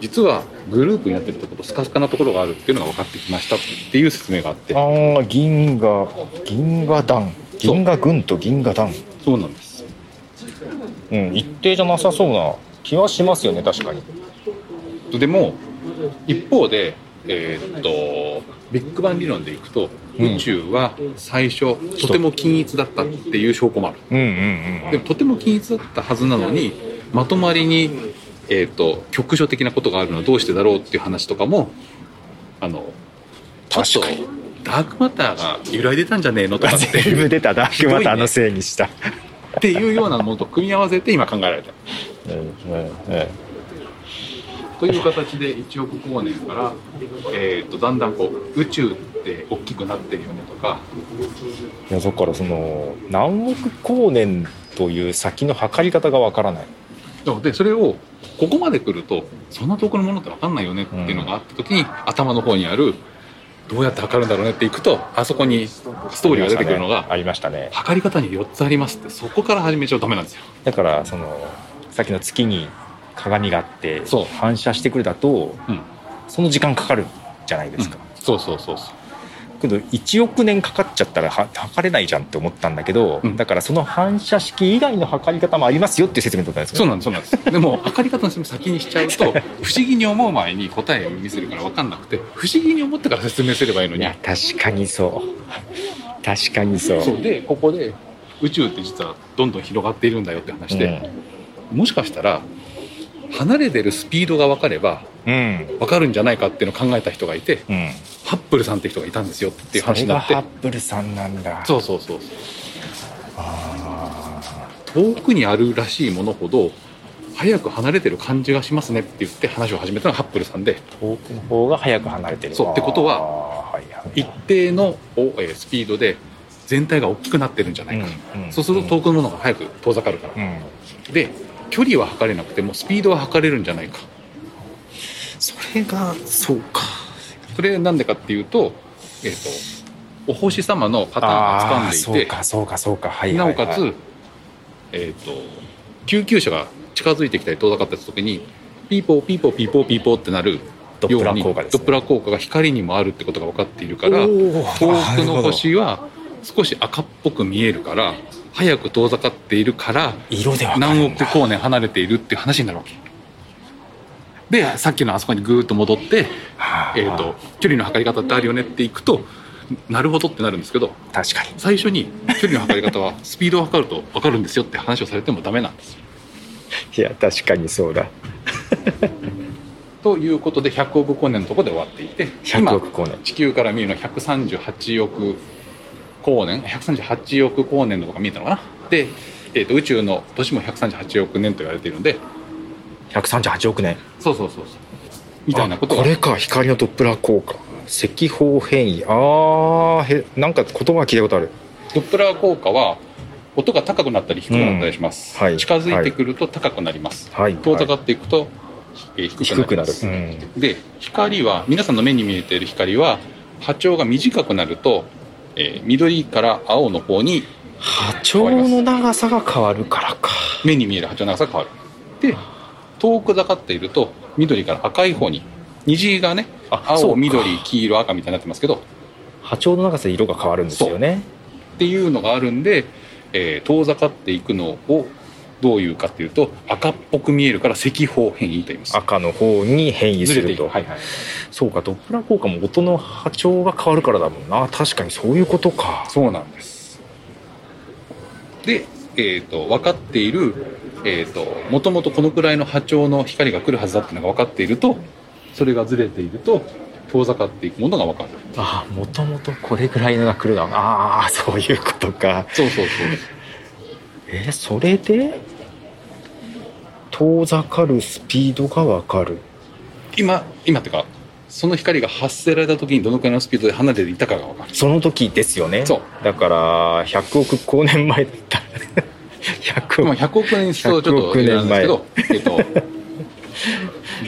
実はグループになってるところとスカスカなところがあるっていうのが分かってきましたっていう説明があって、あ、銀河、銀河団、銀河群と銀河団、そうなんです、うん、一定じゃなさそうな気はしますよね。確かに。でも一方で、えー、っとビッグバン理論でいくと、うん、宇宙は最初とても均一だったっていう証拠もある、うんうんうん、でもとても均一だったはずなのにまとまりに、えー、と局所的なことがあるのはどうしてだろうっていう話とかも、あのちょっとダークマターが由来出たんじゃねえのとかって全部出た、ダークマターのせいにした、ね、っていうようなものと組み合わせて今考えられた、うんうんうん、という形でいちおく光年から、えー、とだんだんこう宇宙って大きくなってるよねとか、いやそこからその何億光年という先の測り方がわからない。でそれをここまで来るとそんな遠くのものってわかんないよねっていうのがあった時に、うん、頭の方にあるどうやって測るんだろうねっていくと、あそこにストーリーが出てくるのがありましたね。測り方によっつありますって、そこから始めちゃダメなんですよ。だからそのさっきの月に鏡があって反射してくるだと、うん、その時間かかるじゃないですか、うん、そうそうそうそう。けどいちおく年かかっちゃったら測れないじゃんって思ったんだけど、うん、だからその反射式以外の測り方もありますよっていう説明だったんですよ、ね、そうなんです、そうなんですでも測り方の説明先にしちゃうと不思議に思う前に答えを見せるから分かんなくて、不思議に思ってから説明すればいいのに。いや確かにそう確かにそう, そうで、ここで宇宙って実はどんどん広がっているんだよって話で、うん、もしかしたら離れてるスピードが分かれば分かるんじゃないかっていうのを考えた人がいて、うん、ハッブルさんって人がいたんですよっていう話になって、それがハッブルさんなんだ。そうそうそう。あー、遠くにあるらしいものほど早く離れてる感じがしますねって言って話を始めたのがハッブルさんで、遠くの方が早く離れてる。そうってことは一定のスピードで全体が大きくなってるんじゃないか、うんうん、そうすると遠くのものが早く遠ざかるから、うん、で距離は測れなくてもスピードは測れるんじゃないか。それがそうか。それなんでかっていうと、えーと、お星様のパターンを掴んでいて、そうかそうかそうか、はいはいはい、なおかつ、えーと、救急車が近づいてきたり遠ざかった時にピーポーピーポーピーポーピーポーってなるようにドップラー効果ですね。ドップラー効果が光にもあるってことが分かっているから、遠くの星は少し赤っぽく見えるから早く遠ざかっているから色で何億光年離れているっていう話になるわけで、さっきのあそこにぐーっと戻って、えー、と距離の測り方ってあるよねっていくと、なるほどってなるんですけど、確かに最初に距離の測り方はスピードを測ると分かるんですよって話をされてもダメなんですよ。いや確かにそうだということでひゃくおく光年のところで終わっていて、ひゃくおく光年、今地球から見るのはひゃくさんじゅうはちおく光年、ひゃくさんじゅうはちおく光年のとか見えたのかな。で、えー、と宇宙の年もひゃくさんじゅうはちおく年と言われているのでひゃくさんじゅうはちおく年、そうそうそうそうみたいなことが、これか光のドップラー効果、赤方変異、あー、なんか言葉聞いたことある。ドップラー効果は音が高くなったり低くなったりします、うんはい、近づいてくると高くなります、はい、遠ざかっていくと、はいえー、低くなります、低くなる、うん、で光は皆さんの目に見えている光は波長が短くなると、えー、緑から青の方に波長の長さが変わるからか、目に見える波長の長さが変わる。で遠くざかっていると緑から赤い方に、虹がね青緑黄色赤みたいになってますけど、波長の長さで色が変わるんですよねっていうのがあるんで、えー、遠ざかっていくのをどういうかっていうと、赤っぽく見えるから赤方変異と言います。赤の方に変異すると、はいはい、そうか、ドップラー効果も音の波長が変わるからだもんな。確かにそういうことか。そうなんです。で、えーと、分かっている、えーと、もともとこのくらいの波長の光が来るはずだっていうのが分かっていると、それがずれていると遠ざかっていくものが分かる。ああ、もともとこれくらいのが来るのが、ああそういうことか。そうそうそうえー、それで遠ざかるスピードが分かる。今今ってか、その光が発せられた時にどのくらいのスピードで離れていたかが分かる。その時ですよね。そうだからひゃくおく光年前だったひゃくおく、まあ、ひゃくおく年にするとちょっとなんですけど、えっと、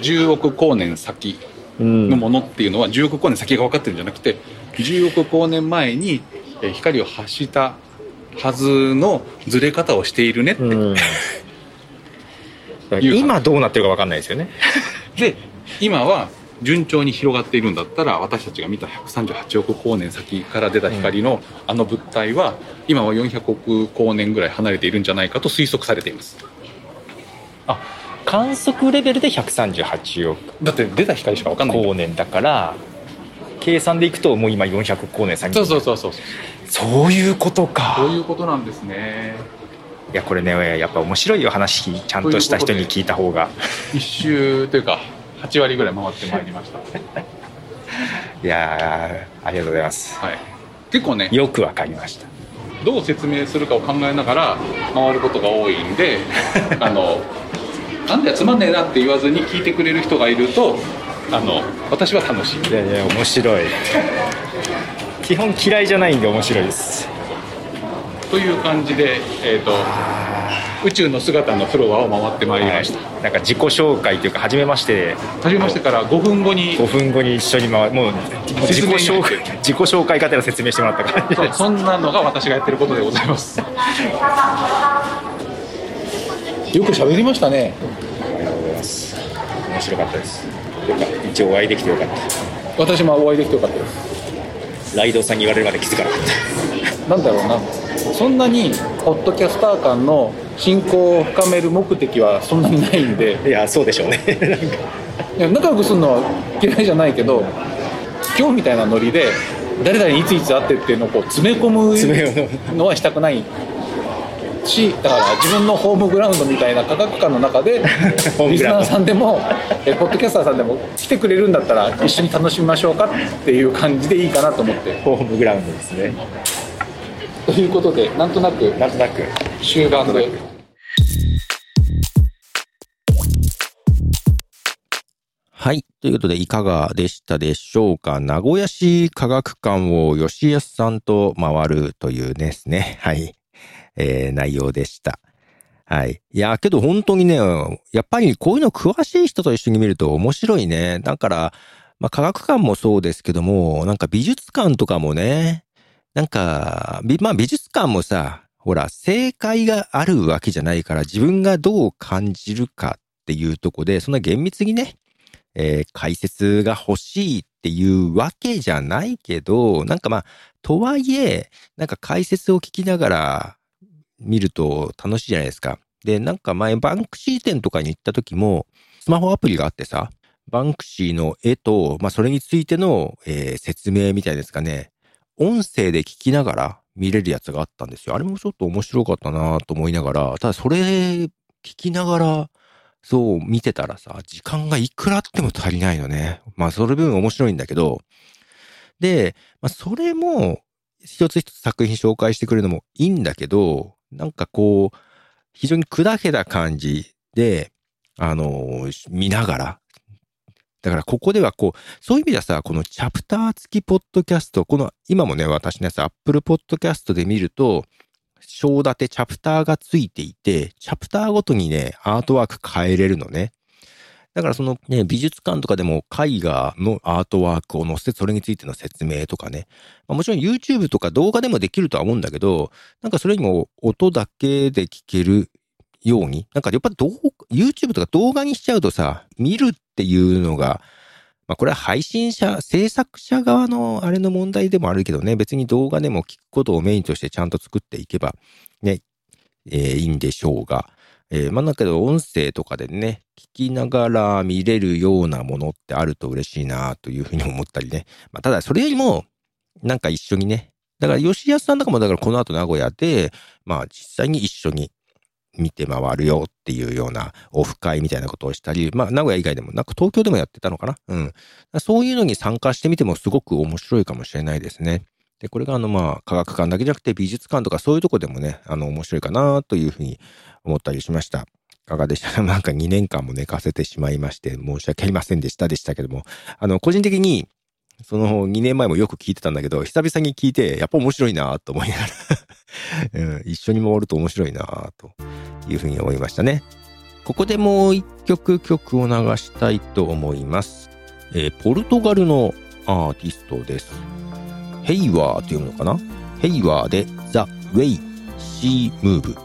じゅうおく光年先のものっていうのは、うん、じゅうおく光年先が分かってるんじゃなくて、じゅうおく光年前に光を発したはずのずれ方をしているねって、うん、今どうなってるか分かんないですよねで、今は順調に広がっているんだったら、私たちが見たひゃくさんじゅうはちおく光年先から出た光のあの物体は今はよんひゃくおく光年ぐらい離れているんじゃないかと推測されています。あ、観測レベルでひゃくさんじゅうはちおくだって出た光しか分かんない光年だから、計算でいくともう今よんひゃく光年先。そうそうそうそう、そういうことか。そういうことなんですね。いやこれね、やっぱ面白いお話、ちゃんとした人に聞いた方が。一周というかはち割ぐらい回ってまいりましたいやありがとうございます、はい、結構ねよくわかりました。どう説明するかを考えながら回ることが多いんであのなんだよつまんねえなって言わずに聞いてくれる人がいると、あの私は楽しい。いやいや面白い基本嫌いじゃないんで面白いですという感じで、えーと、宇宙の姿のフロアを回ってまいりました、はい、なんか自己紹介というか初めまして初めましてからごふんごにごふんごに一緒に回るもう自己紹介自己紹介方の説明してもらった感じです。 そ, そんなのが私がやってることでございますよく喋りましたね。ありがとうございます。面白かったです。よかった一応お会いできてよかった。私もお会いできてよかったです。ライドさんに言われるまで気づかなかったなんだろうな、そんなにポッドキャスター間の進行を深める目的はそんなにないんで。いやそうでしょうねなんかいや仲良くするのは嫌いじゃないけど、今日みたいなノリで誰々にいついつ会ってっていうのをこう詰め込むのはしたくないし、だから自分のホームグラウンドみたいな価格感の中でリスナーさんでもポッドキャスターさんでも来てくれるんだったら一緒に楽しみましょうかっていう感じでいいかなと思って。ホームグラウンドですね。ということで、なんとなくなんとなく終盤で、はい、ということでいかがでしたでしょうか。名古屋市科学館を吉安さんと回るというですね、はい、えー、内容でした。はい、いやけど本当にね、やっぱりこういうの詳しい人と一緒に見ると面白いね。だから、まあ、科学館もそうですけども、なんか美術館とかもね、なんか、まあ美術館もさ、ほら、正解があるわけじゃないから、自分がどう感じるかっていうとこで、そんな厳密にね、えー、解説が欲しいっていうわけじゃないけど、なんかまあ、とはいえ、なんか解説を聞きながら見ると楽しいじゃないですか。で、なんか前、バンクシー展とかに行った時も、スマホアプリがあってさ、バンクシーの絵と、まあそれについての、えー、説明みたいですかね。音声で聞きながら見れるやつがあったんですよ。あれもちょっと面白かったなと思いながら、ただそれ聞きながらそう見てたらさ、時間がいくらあっても足りないのね。まあその分面白いんだけど、で、まあ、それも一つ一つ作品紹介してくれるのもいいんだけど、なんかこう非常に砕けた感じであの見ながら、だからここではこう、そういう意味ではさ、このチャプター付きポッドキャスト、この今もね、私のやつ Apple Podcast で見ると、章立てチャプターがついていて、チャプターごとにね、アートワーク変えれるのね。だからそのね、美術館とかでも絵画のアートワークを載せて、それについての説明とかね。まあ、もちろん YouTube とか動画でもできるとは思うんだけど、なんかそれにも音だけで聞けるように、なんかやっぱどう YouTube とか動画にしちゃうとさ、見るっていうのが、まあこれは配信者、制作者側のあれの問題でもあるけどね、別に動画でも聞くことをメインとしてちゃんと作っていけばね、えー、いいんでしょうが、えー、まあだけど音声とかでね、聞きながら見れるようなものってあると嬉しいなというふうに思ったりね、まあただそれよりもなんか一緒にね、だから吉安さんとかもだからこの後名古屋で、まあ実際に一緒に見て回るよっていうようなオフ会みたいなことをしたり、まあ名古屋以外でもなんか東京でもやってたのかな、うん、そういうのに参加してみてもすごく面白いかもしれないですね。で、これがあのまあ科学館だけじゃなくて美術館とかそういうとこでもね、あの面白いかなというふうに思ったりしました。いかがでしたか。なんかにねんかんも寝かせてしまいまして申し訳ありませんでしたでしたけども、あの個人的にそのにねんまえもよく聞いてたんだけど、久々に聞いてやっぱ面白いなと思いながら、うん、一緒に回ると面白いなというふうに思いましたね。ここでもう一曲曲を流したいと思います、えー、ポルトガルのアーティストです。ヘイワーというのかな、ヘイワーで The Way (She Move)。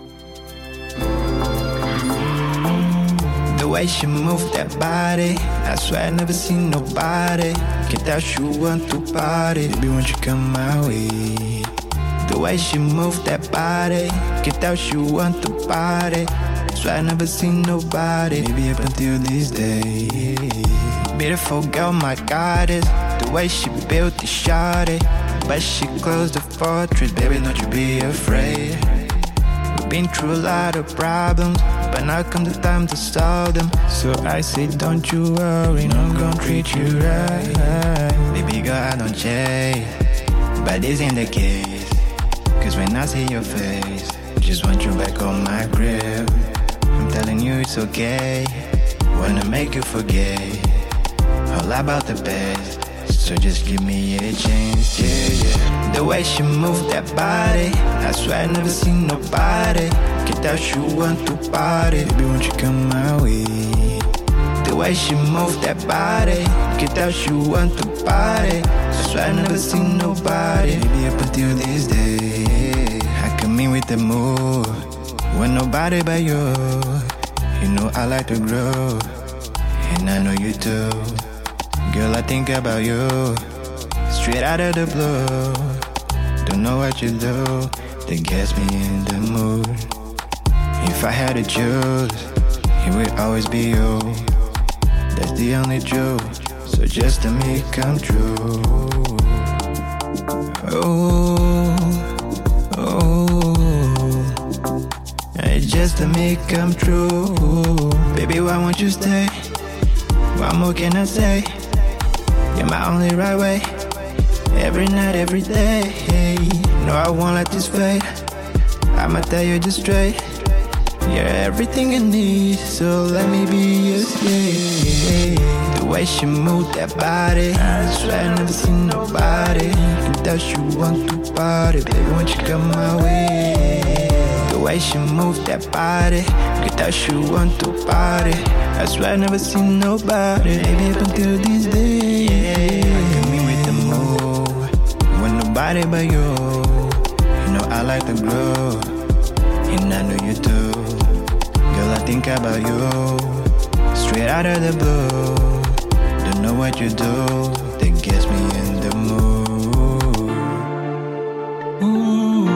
The way she moved that body, I swear I never seen nobody. Can tell she want to party, baby won't you come my way. The way she moved that body, can tell she want to party. So I never seen nobody, maybe up until this day. Beautiful girl, my goddess, the way she built the shawty. But she closed the fortress, baby, don't you be afraid. We've been through a lot of problems, but now come the time to solve them. So I say, don't you worry, no, I'm gonna treat you right. Baby girl, I don't change, but this ain't the case. Cause when I see your face, just want you back on my grip. telling you it's okay. Wanna make you forget all about the past. So just give me a chance, yeah, yeah. The way she moved that body, I swear I never seen nobody. Get that you want to party, baby, won't you come my way? The way she moved that body, get that you want to party. I swear I never seen nobody, baby, up until this day. I come in with the mood, when nobody but you. You know I like to grow, and I know you too. Girl, I think about you, straight out of the blue. Don't know what you do, that gets me in the mood. If I had to choose, it would always be you. That's the only truth, so just let me come true. Oh, oh, just let me come true. Baby, why won't you stay? What more can I say? You're my only right way. Every night, every day. No, I won't let this fade. I'ma tell you just straight. You're everything I need, so let me be your slave. The way she moved that body, I swear I never seen nobody. That you want to party, baby, won't you come my way? The way she moved that body, that you want to party. I swear I never seen nobody, baby, up until this day. Body by you, you know I like to grow, and I know you do. Girl, I think about you, straight out of the blue. Don't know what you do, that gets me in the mood. Ooh,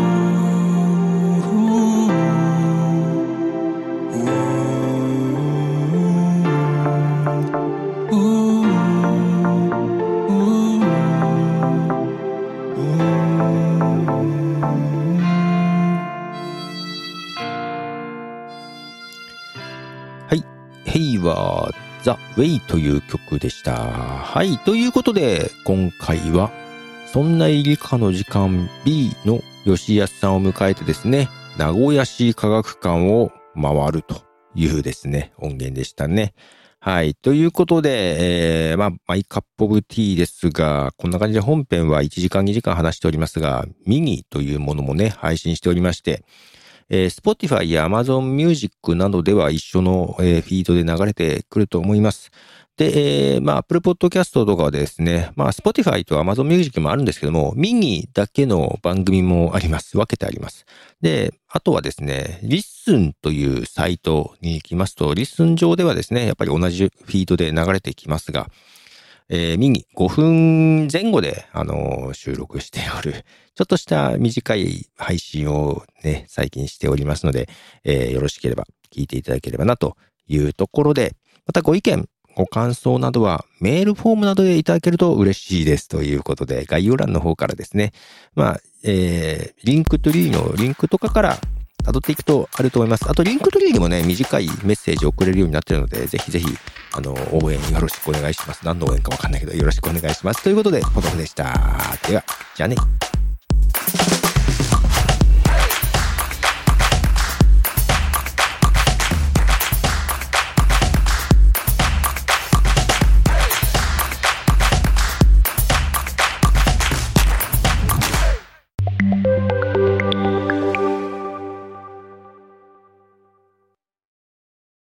ooh, ooh, ooh.はThe Wayという曲でした。はい、ということで今回はそんな入りかの時間 B の吉安さんを迎えてですね、名古屋市科学館を回るというですね音源でしたね。はい、ということで、えー、まあマイカップオブティーですが、こんな感じで本編はいちじかんにじかん話しておりますが、ミニというものもね配信しておりまして、えー、Spotify や Amazon Music などでは一緒の、えー、フィードで流れてくると思います。で、えー、まあ Apple Podcast とかはですね、まあ Spotify と Amazon Music もあるんですけども、ミニだけの番組もあります。分けてあります。で、あとはですね、リッスンというサイトに行きますと、リッスン上ではですね、やっぱり同じフィードで流れてきますが、えー、ミニごふんぜん後で、あのー、収録しておるちょっとした短い配信をね最近しておりますので、えー、よろしければ聞いていただければなというところで、またご意見ご感想などはメールフォームなどでいただけると嬉しいですということで、概要欄の方からですね、まあ、えー、リンクトリーのリンクとかから辿っていくとあると思います。あとリンクトリーにもね短いメッセージを送れるようになっているので、ぜひぜひあの応援よろしくお願いします。何の応援かわかんないけどよろしくお願いしますということで、ポトフでした。ではじゃあね。